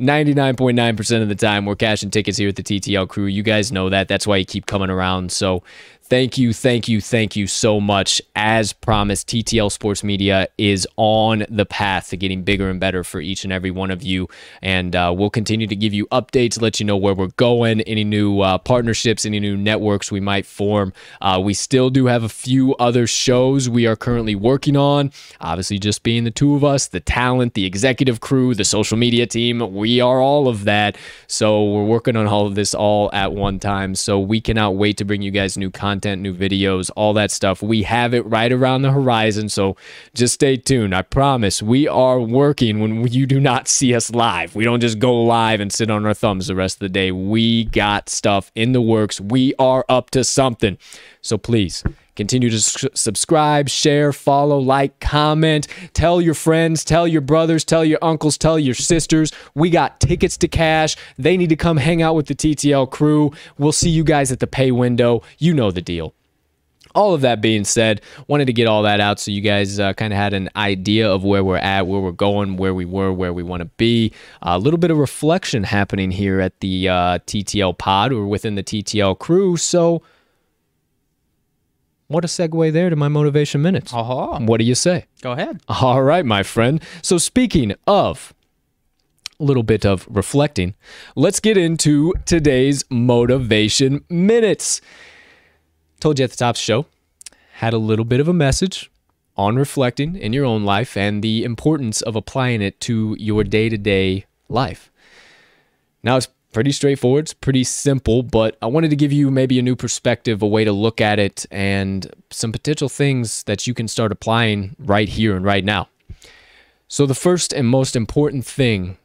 99.9% of the time, we're cashing tickets here at the TTL Crew. You guys know that. That's why you keep coming around. So thank you so much. As promised, TTL Sports Media is on the path to getting bigger and better for each and every one of you, and we'll continue to give you updates, let you know where we're going, any new partnerships, any new networks we might form. We still do have a few other shows we are currently working on, obviously just being the two of us, the talent, the executive crew, the social media team. We are all of that, so we're working on all of this all at one time, so we cannot wait to bring you guys new content, new videos, all that stuff. We have it right around the horizon, so just stay tuned. I promise we are working when you do not see us live. We don't just go live and sit on our thumbs the rest of the day. We got stuff in the works. We are up to something. So please Continue to subscribe, share, follow, like, comment. Tell your friends, tell your brothers, tell your uncles, tell your sisters. We got tickets to cash. They need to come hang out with the TTL crew. We'll see you guys at the pay window. You know the deal. All of that being said, wanted to get all that out so you guys kind of had an idea of where we're at, where we're going, where we were, where we want to be. A little bit of reflection happening here at the TTL pod or within the TTL crew. So what a segue there to my Motivation Minutes. What do you say? Go ahead. All right, my friend. So speaking of a little bit of reflecting, let's get into today's Motivation Minutes. Told you at the top of the show, had a little bit of a message on reflecting in your own life and the importance of applying it to your day-to-day life. Now, it's pretty straightforward. It's pretty simple, but I wanted to give you maybe a new perspective, a way to look at it, and some potential things that you can start applying right here and right now. So the first and most important thing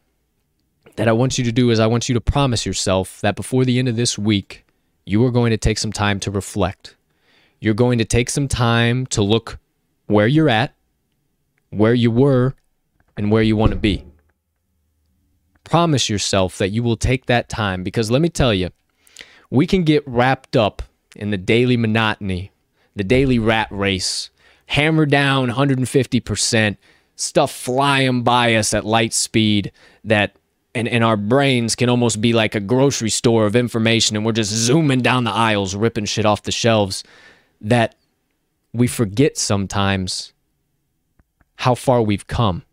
that I want you to do is I want you to promise yourself that before the end of this week, you are going to take some time to reflect. You're going to take some time to look where you're at, where you were, and where you want to be. Promise yourself that you will take that time, because let me tell you, we can get wrapped up in the daily monotony, the daily rat race, hammer down 150%, stuff flying by us at light speed that And our brains can almost be like a grocery store of information, and we're just zooming down the aisles, ripping shit off the shelves, that we forget sometimes how far we've come,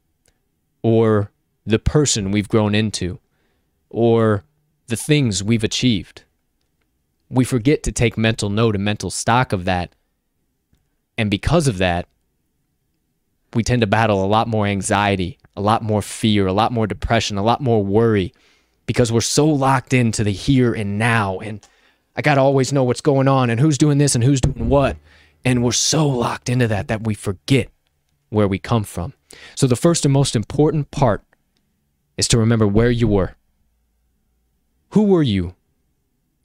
or the person we've grown into, or the things we've achieved. We forget to take mental note and mental stock of that, and because of that, we tend to battle a lot more anxiety, a lot more fear, a lot more depression, a lot more worry, because we're so locked into the here and now, and I gotta always know what's going on and who's doing this and who's doing what, and we're so locked into that that we forget where we come from. So the first and most important part is to remember where you were. Who were you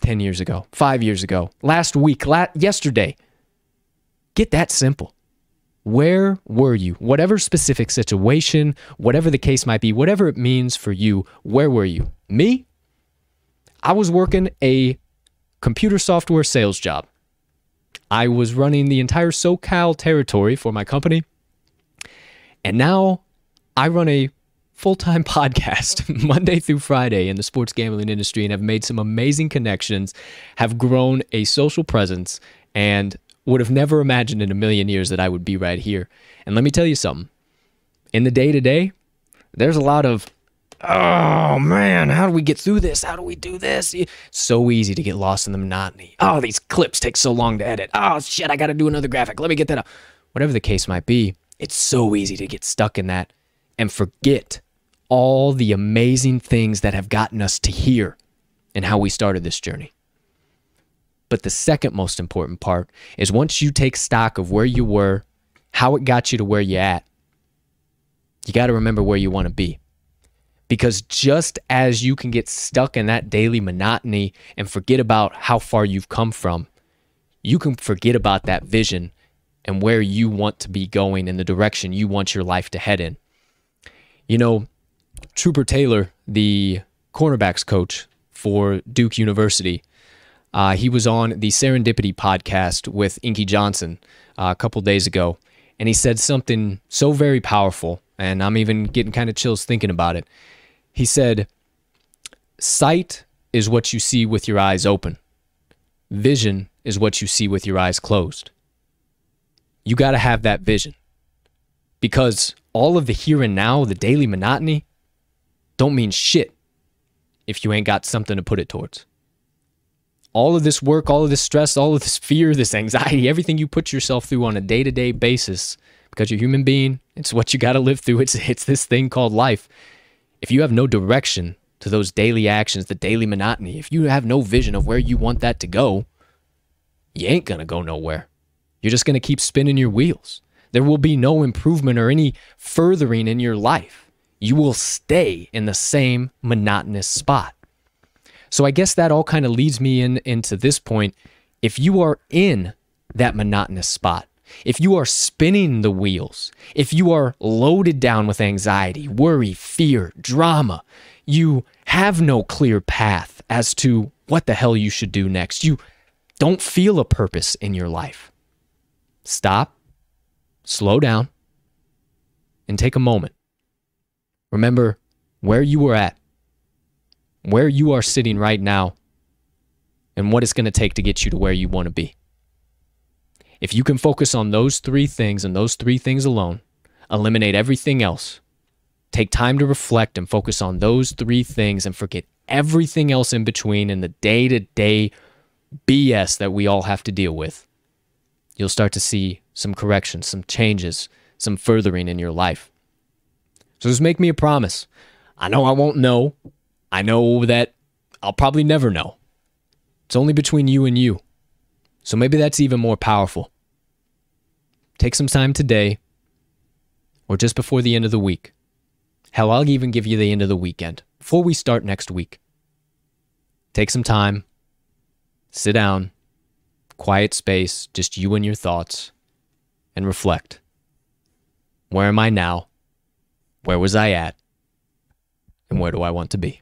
10 years ago, 5 years ago, last week, yesterday? Get that simple. Where were you? Whatever specific situation, whatever the case might be, whatever it means for you, where were you? Me? I was working a computer software sales job. I was running the entire SoCal territory for my company. And now I run a full-time podcast Monday through Friday in the sports gambling industry and have made some amazing connections, have grown a social presence, and would have never imagined in a million years that I would be right here. And let me tell you something. In the day-to-day, there's a lot of, oh man, how do we get through this? How do we do this? It's so easy to get lost in the monotony. Oh, these clips take so long to edit. Oh shit, I gotta do another graphic. Let me get that up. Whatever the case might be, it's so easy to get stuck in that and forget all the amazing things that have gotten us to here and how we started this journey. But the second most important part is once you take stock of where you were, how it got you to where you're at, you got to remember where you want to be. Because just as you can get stuck in that daily monotony and forget about how far you've come from, you can forget about that vision and where you want to be going and the direction you want your life to head in. You know, Trooper Taylor, the cornerbacks coach for Duke University, he was on the Serendipity podcast with Inky Johnson a couple days ago, and he said something so very powerful, and I'm even getting kind of chills thinking about it. He said, sight is what you see with your eyes open. Vision is what you see with your eyes closed. You got to have that vision, because all of the here and now, the daily monotony, don't mean shit if you ain't got something to put it towards. All of this work, all of this stress, all of this fear, this anxiety, everything you put yourself through on a day-to-day basis, because you're a human being, it's what you got to live through. It's this thing called life. If you have no direction to those daily actions, the daily monotony, if you have no vision of where you want that to go, you ain't going to go nowhere. You're just going to keep spinning your wheels. There will be no improvement or any furthering in your life. You will stay in the same monotonous spot. So I guess that all kind of leads me into this point. If you are in that monotonous spot. If you are spinning the wheels, if you are loaded down with anxiety, worry, fear, drama, you have no clear path as to what the hell you should do next. You don't feel a purpose in your life. Stop, slow down, and take a moment. Remember where you were at, where you are sitting right now, and what it's going to take to get you to where you want to be. If you can focus on those three things and those three things alone, eliminate everything else, take time to reflect and focus on those three things and forget everything else in between and the day-to-day BS that we all have to deal with, you'll start to see some corrections, some changes, some furthering in your life. So just make me a promise. I know I won't know. I know that I'll probably never know. It's only between you and you. So maybe that's even more powerful. Take some time today or just before the end of the week. Hell, I'll even give you the end of the weekend before we start next week. Take some time, sit down, quiet space, just you and your thoughts, and reflect. Where am I now? Where was I at? And where do I want to be?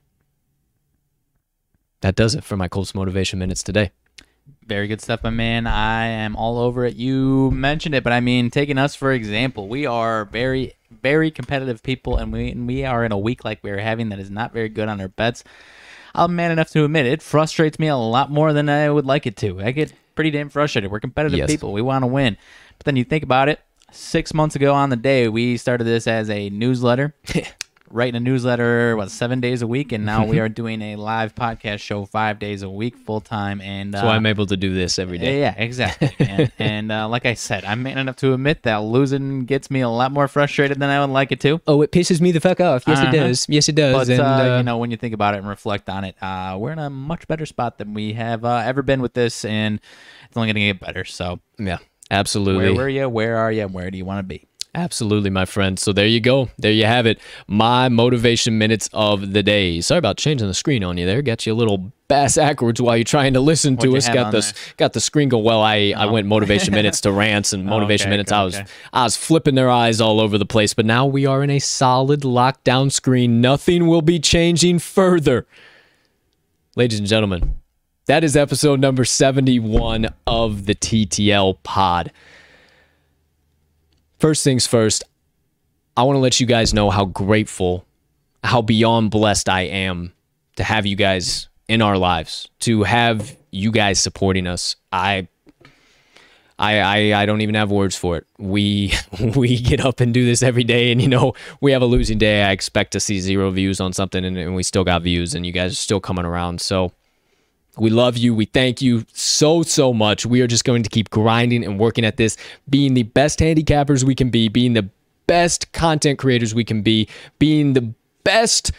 That does it for my Colts Motivation Minutes today. Very good stuff, my man. I am all over it. You mentioned it, but I mean, taking us for example, we are very, very competitive people, and we are in a week like we are having that is not very good on our bets. I'm man enough to admit it frustrates me a lot more than I would like it to. I get pretty damn frustrated. We're competitive people. We want to win. But then you think about it, 6 months ago on the day, we started this as a newsletter. Writing a newsletter, what, 7 days a week, and now we are doing a live podcast show 5 days a week, full time. And so I'm able to do this every day. Yeah, exactly. and like I said, I'm man enough to admit that losing gets me a lot more frustrated than I would like it to. Oh, it pisses me the fuck off. Yes, it does. Yes, it does. But you know, when you think about it and reflect on it, we're in a much better spot than we have ever been with this, and it's only going to get better. So yeah, absolutely. Where were you? Where are you? And where do you want to be? Absolutely, my friend. So there you go. There you have it. My Motivation Minutes of the day. Sorry about changing the screen on you there. Got you a little bass-ackwards while you're trying to listen to us. Got the screen go, well, I went Motivation Minutes to rants and Motivation Minutes. I was flipping their eyes all over the place, but now we are in a solid lockdown screen. Nothing will be changing further. Ladies and gentlemen, that is episode number 71 of the TTL pod. First things first, I want to let you guys know how grateful, how beyond blessed I am to have you guys in our lives, to have you guys supporting us. I don't even have words for it. We get up and do this every day, and you know, we have a losing day. I expect to see 0 views on something, and we still got views, and you guys are still coming around. So we love you. We thank you so, so much. We are just going to keep grinding and working at this, being the best handicappers we can be, being the best content creators we can be, being the best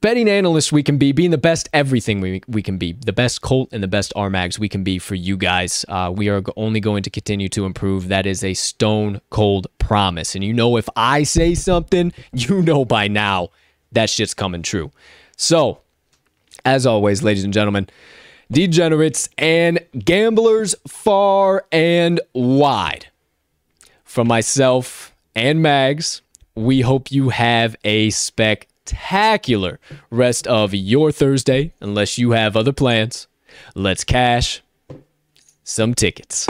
betting analysts we can be, being the best everything we can be, the best Colt and the best RMAGs we can be for you guys. We are only going to continue to improve. That is a stone cold promise. And you know, if I say something, you know by now that shit's coming true. So, as always, ladies and gentlemen, degenerates and gamblers far and wide, from myself and Mags, we hope you have a spectacular rest of your Thursday, unless you have other plans. Let's cash some tickets.